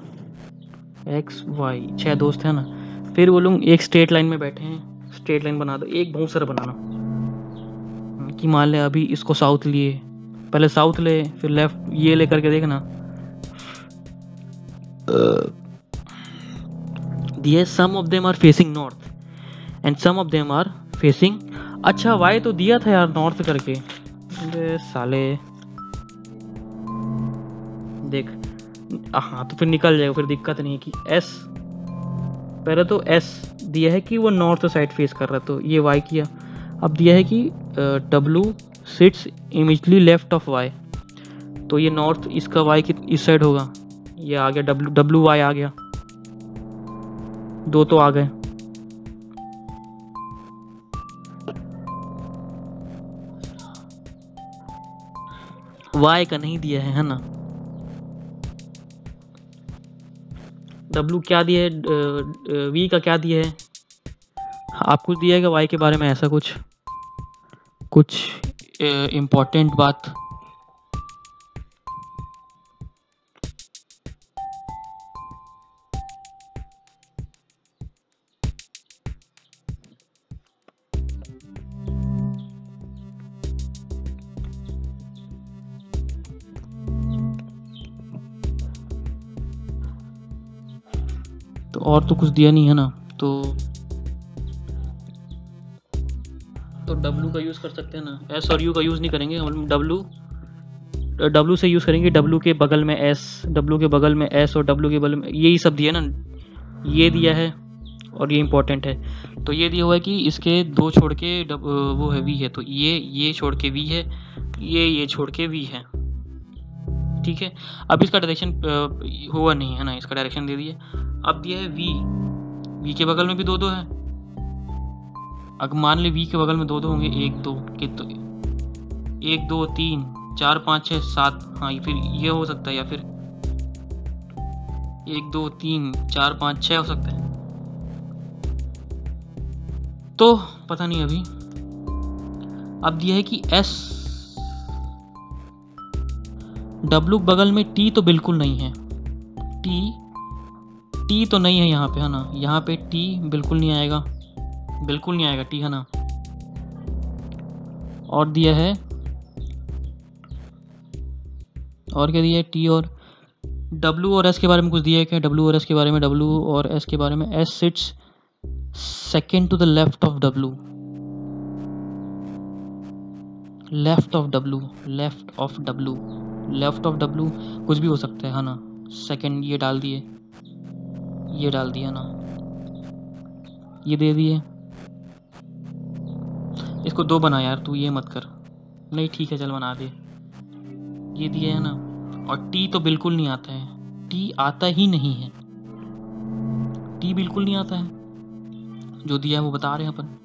X Y, छह दोस्त हैं ना, फिर वो लोग एक स्ट्रेट लाइन में बैठे हैं, स्ट्रेट लाइन बना दो, एक बहुत सारा बनाना कि मान ले अभी इसको साउथ लिए, पहले साउथ ले, फिर लेफ्ट ये ले करके देखना। दिए some of them are facing north and some of them are facing, अच्छा वाई तो दिया था यार नॉर्थ करके, अरे साले देख, हाँ तो फिर निकल जाएगा, फिर दिक्कत नहीं है कि एस, पहले तो एस दिया है कि वो नॉर्थ साइड फेस कर रहा है, तो ये वाई किया। अब दिया है कि W sits immediately left of Y, तो ये नॉर्थ इसका वाई की इस साइड होगा, ये आ गया डब्लू, डब्लू वाई आ गया, दो तो आ गए। वाई का नहीं दिया है, है ना, डब्लू क्या दिया है, वी का क्या दिया है, आप कुछ दिया है क्या वाई के बारे में, ऐसा कुछ कुछ इम्पोर्टेंट बात, तो और तो कुछ दिया नहीं है ना, तो तो W का यूज़ कर सकते हैं ना, S और U का यूज़ नहीं करेंगे हम। W W से यूज़ करेंगे, W के बगल में S, W के बगल में S और W के बगल में, यही सब दिया ना, ये दिया है और ये इम्पोर्टेंट है। तो ये दिया हुआ है कि इसके दो छोड़ के डब, वो है V है, तो ये ये छोड़ के V है, ये ये छोड़ के V है, ठीक है। अब इसका डायरेक्शन हुआ नहीं है ना, इसका डायरेक्शन दे दिए। अब दिया है V, V के बगल में भी दो दो है, अगर मान ले V के बगल में दो दो होंगे, एक दो कितने, एक दो तीन चार पाँच छः सात, हाँ फिर ये हो सकता है, या फिर एक दो तीन चार पाँच छः हो सकता है, तो पता नहीं अभी। अब दिया है कि S, W बगल में T तो बिल्कुल नहीं है, T T तो नहीं है यहाँ पे है ना, यहाँ पे T बिल्कुल नहीं आएगा, बिल्कुल नहीं आएगा T है ना। और दिया है, और क्या दिया है, T और W और S के बारे में कुछ दिया है क्या, W और S के बारे में, W और S के बारे में, S sits second to the left of W, left of W, left of W, left of W कुछ भी हो सकता है ना। सेकेंड ये डाल दिए, ये डाल दिया ना, ये दे दिए, इसको दो बना यार, तू ये मत कर, नहीं ठीक है चल बना दे, ये दिया है ना। और T तो बिल्कुल नहीं आता है, T आता ही नहीं है, T बिल्कुल नहीं आता है, जो दिया है वो बता रहे हैं अपन।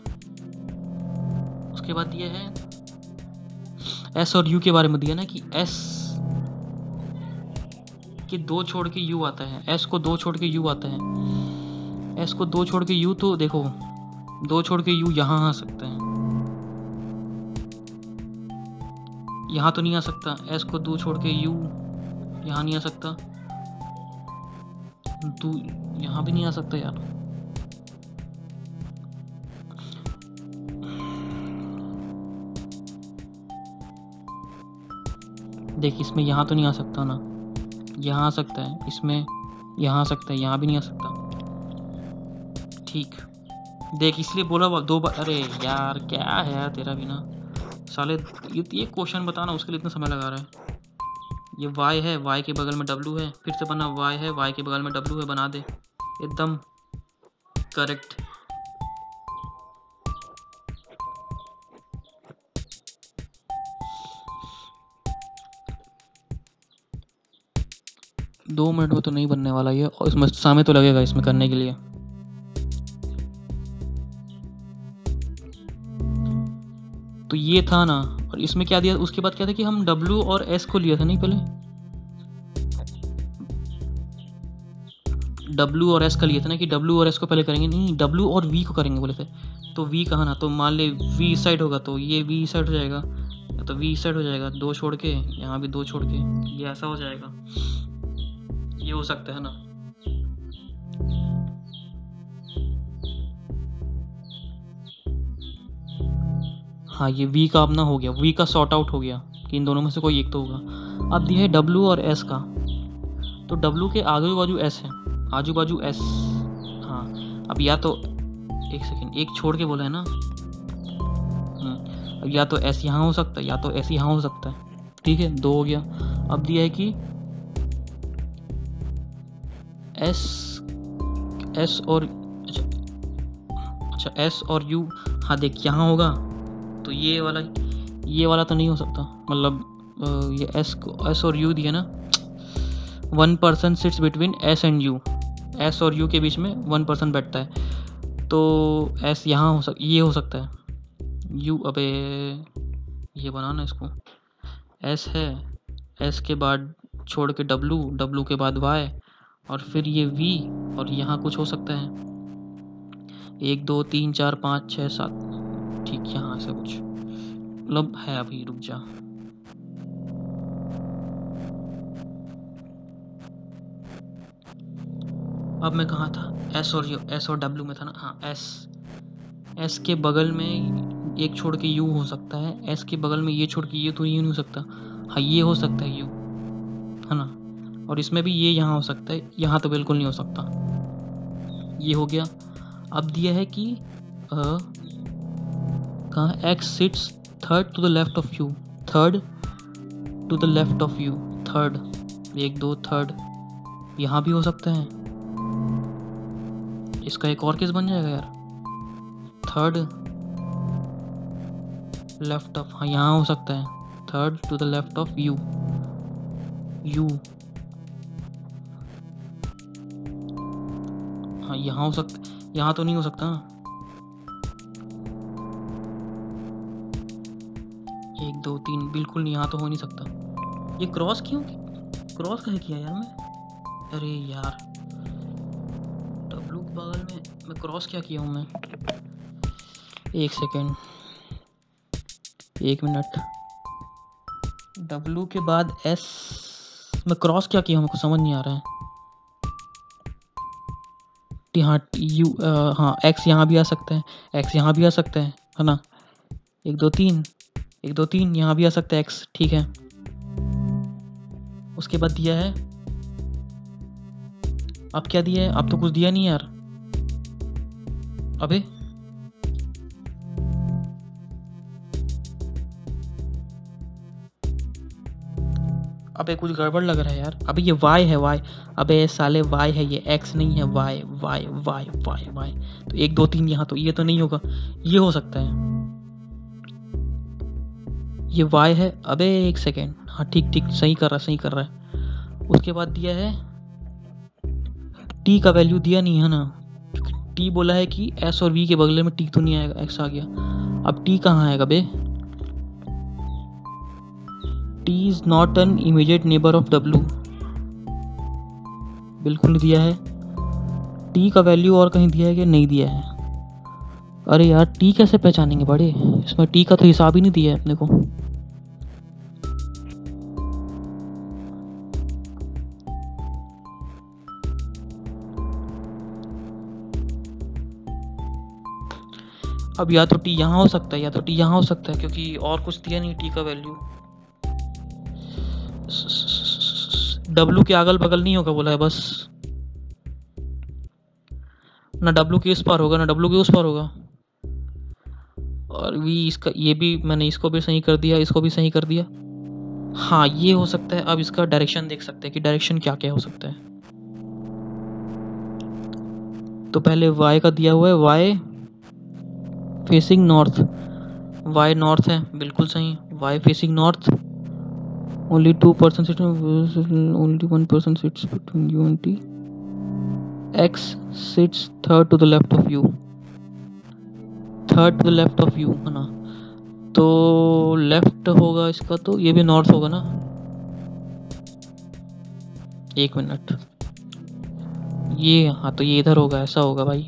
उसके बाद दिया है S और U के बारे में, दिया ना कि S के दो छोड़ के U आता है, S को दो छोड़ के U आता है, S को दो छोड़ के U, तो देखो दो छोड़ के U यहाँ आ सकता है, यहाँ तो नहीं आ सकता, S को दो छोड़ के U यहाँ नहीं आ सकता, तू यहाँ भी नहीं आ सकता यार, देख इसमें यहाँ तो नहीं आ सकता ना, यहाँ आ सकता है, इसमें यहाँ आ सकता है, यहाँ भी नहीं आ सकता, ठीक। देख इसलिए बोला दो बार, अरे यार क्या है तेरा भी ना साले, ये क्वेश्चन बताना उसके लिए इतना समय लगा रहा है। ये y है, y के बगल में w है, फिर से बना y है, y के बगल में w है, बना दे एकदम करेक्ट। दो मिनट में तो नहीं बनने वाला ये, और इसमें समय तो लगेगा इसमें करने के लिए। तो ये था ना, और इसमें क्या दिया, उसके बाद क्या था कि हम W और S को लिया था नहीं, पहले W और S का लिया था ना, कि W और S को पहले करेंगे, नहीं W और V को करेंगे बोले थे, तो V कहा ना, तो मान ले V साइड होगा तो ये V साइड हो जाएगा, तो V साइड हो जाएगा, दो छोड़ के यहाँ भी दो छोड़ के, ये ऐसा हो जाएगा, ये हो सकता है ना। हाँ ये V का अपना हो गया, V का सॉर्ट आउट हो गया कि इन दोनों में से कोई एक तो होगा। अब दिया है W और S का, तो W के आजू बाजू S है, आजू बाजू S, हाँ अब या तो एक सेकेंड, एक छोड़ के बोला है ना, अब या तो S यहाँ हो सकता है, या तो S यहाँ हो सकता है, ठीक है दो हो गया। अब दिया है कि S S और अच्छा अच्छा S और U, हाँ देख यहाँ होगा, तो ये वाला ये वाला तो नहीं हो सकता, मतलब ये S को S और U दिया ना, one person sits between S and U, S और U के बीच में वन पर्सन बैठता है, तो S यहाँ हो सक ये हो सकता है, U अबे ये बनाना इसको, S है, S के बाद छोड़ के W, W के बाद Y, और फिर ये V, और यहाँ कुछ हो सकता है एक दो तीन चार पाँच छः सात, ठीक है हाँ ऐसा कुछ मतलब है, अभी रुक जा। अब मैं कहाँ था, S और U, S और W में था ना, हाँ S, S के बगल में एक छोड़ के U हो सकता है, S के बगल में ये छोड़ के ये तो ये नहीं हो सकता, हाँ ये हो सकता है U है ना, और इसमें भी ये यहाँ हो सकता है, यहाँ तो बिल्कुल नहीं हो सकता, ये हो गया। अब दिया है कि कहाँ X sits third to the left of U, third to the left of U, third एक दो थर्ड यहाँ भी हो सकता है। इसका एक और केस बन जाएगा यार, थर्ड लेफ्ट ऑफ, हाँ यहाँ हो सकता है third to the left of U, U हाँ यहाँ हो सकता, यहाँ तो नहीं हो सकता। एक दो तीन बिल्कुल नहीं, यहाँ तो हो नहीं सकता। ये क्रॉस क्यों, क्रॉस कहीं किया यार मैं, अरे यार डब्लू के बगल में मैं क्रॉस क्या किया हूँ मैं। एक सेकेंड, एक मिनट, डब्लू के बाद एस मैं क्रॉस क्या किया हूँ, मुझको समझ नहीं आ रहा है। हाँ यू, हाँ एक्स यहाँ भी आ सकता है, एक्स यहाँ भी आ सकता है है ना। एक दो तीन, एक दो तीन यहाँ भी आ सकता है एक्स, ठीक है। उसके बाद दिया है, अब क्या दिया है, अब तो कुछ दिया नहीं यार। अबे अबे कुछ गड़बड़ लग रहा है यार। अबे ये वाई है, वाई, अबे साले वाई है, ये एक्स नहीं है, Y Y Y Y Y. तो एक दो तीन यहाँ तो ये तो नहीं होगा, ये हो सकता है, ये वाई है। अबे एक सेकेंड, हाँ ठीक ठीक सही कर रहा है, सही कर रहा है। उसके बाद दिया है टी का वैल्यू दिया नहीं है ना, क्योंकि टी बोला है कि एस और वी के बगले में टी तो नहीं आएगा, एक्स आ गया। अब टी कहाँ आएगा बे, T is not an immediate neighbour of W, बिल्कुल नहीं दिया है। टी का वैल्यू और कहीं दिया है कि नहीं दिया है। अरे यार टी कैसे पहचानेंगे बड़े, इसमें टी का तो हिसाब ही नहीं दिया है अपने को। अब या तो टी यहाँ हो सकता है, या तो टी यहाँ हो सकता है, क्योंकि और कुछ दिया नहीं टी का वैल्यू। डब्लू के अगल बगल नहीं होगा बोला है बस ना, डब्लू के इस पार होगा ना डब्लू के उस पार होगा। और भी इसका, ये भी मैंने इसको भी सही कर दिया, इसको भी सही कर दिया, हाँ ये हो सकता है। अब इसका डायरेक्शन देख सकते हैं कि डायरेक्शन क्या क्या हो सकता है। तो पहले वाई का दिया हुआ है, Y facing north, Y north है बिल्कुल सही, Y facing north. Only two percent seat, only one percent seats between U and T, X seats third to the left of U, third to the left of U है ना। तो left होगा इसका, तो ये भी नॉर्थ होगा ना। एक मिनट, ये हाँ तो ये इधर होगा, ऐसा होगा भाई,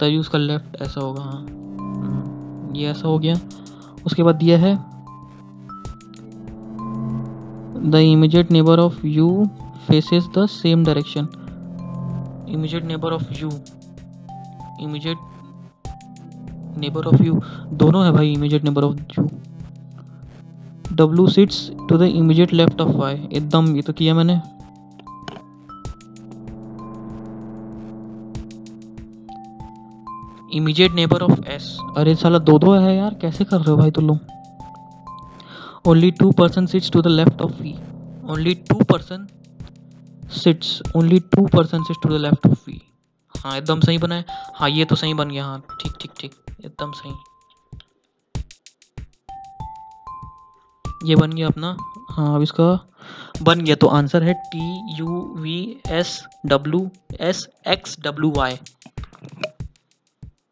तभी उसका लेफ्ट ऐसा होगा, हाँ ये ऐसा हो गया। उसके बाद दिया है the immediate neighbour of you faces the same direction, immediate neighbour of you, immediate neighbour of you दोनों है भाई, immediate neighbour of you. W sits to the immediate left of Y, एकदम ये तो किया मैंने। इमीडिएट नेबर ऑफ एस, अरे साला दो दो है यार, कैसे कर रहे हो भाई तुम लोग। Only two percent sits to the left of V, only two percent sits, only two percent sits to the left of V, हाँ एकदम सही बना है, हाँ ये तो सही बन गया, हाँ ठीक ठीक ठीक एकदम सही ये बन गया अपना। हाँ अब इसका बन गया, तो आंसर है T U V S W S X W Y,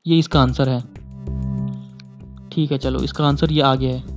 ये इसका आंसर है। ठीक है चलो, इसका आंसर ये आ गया है।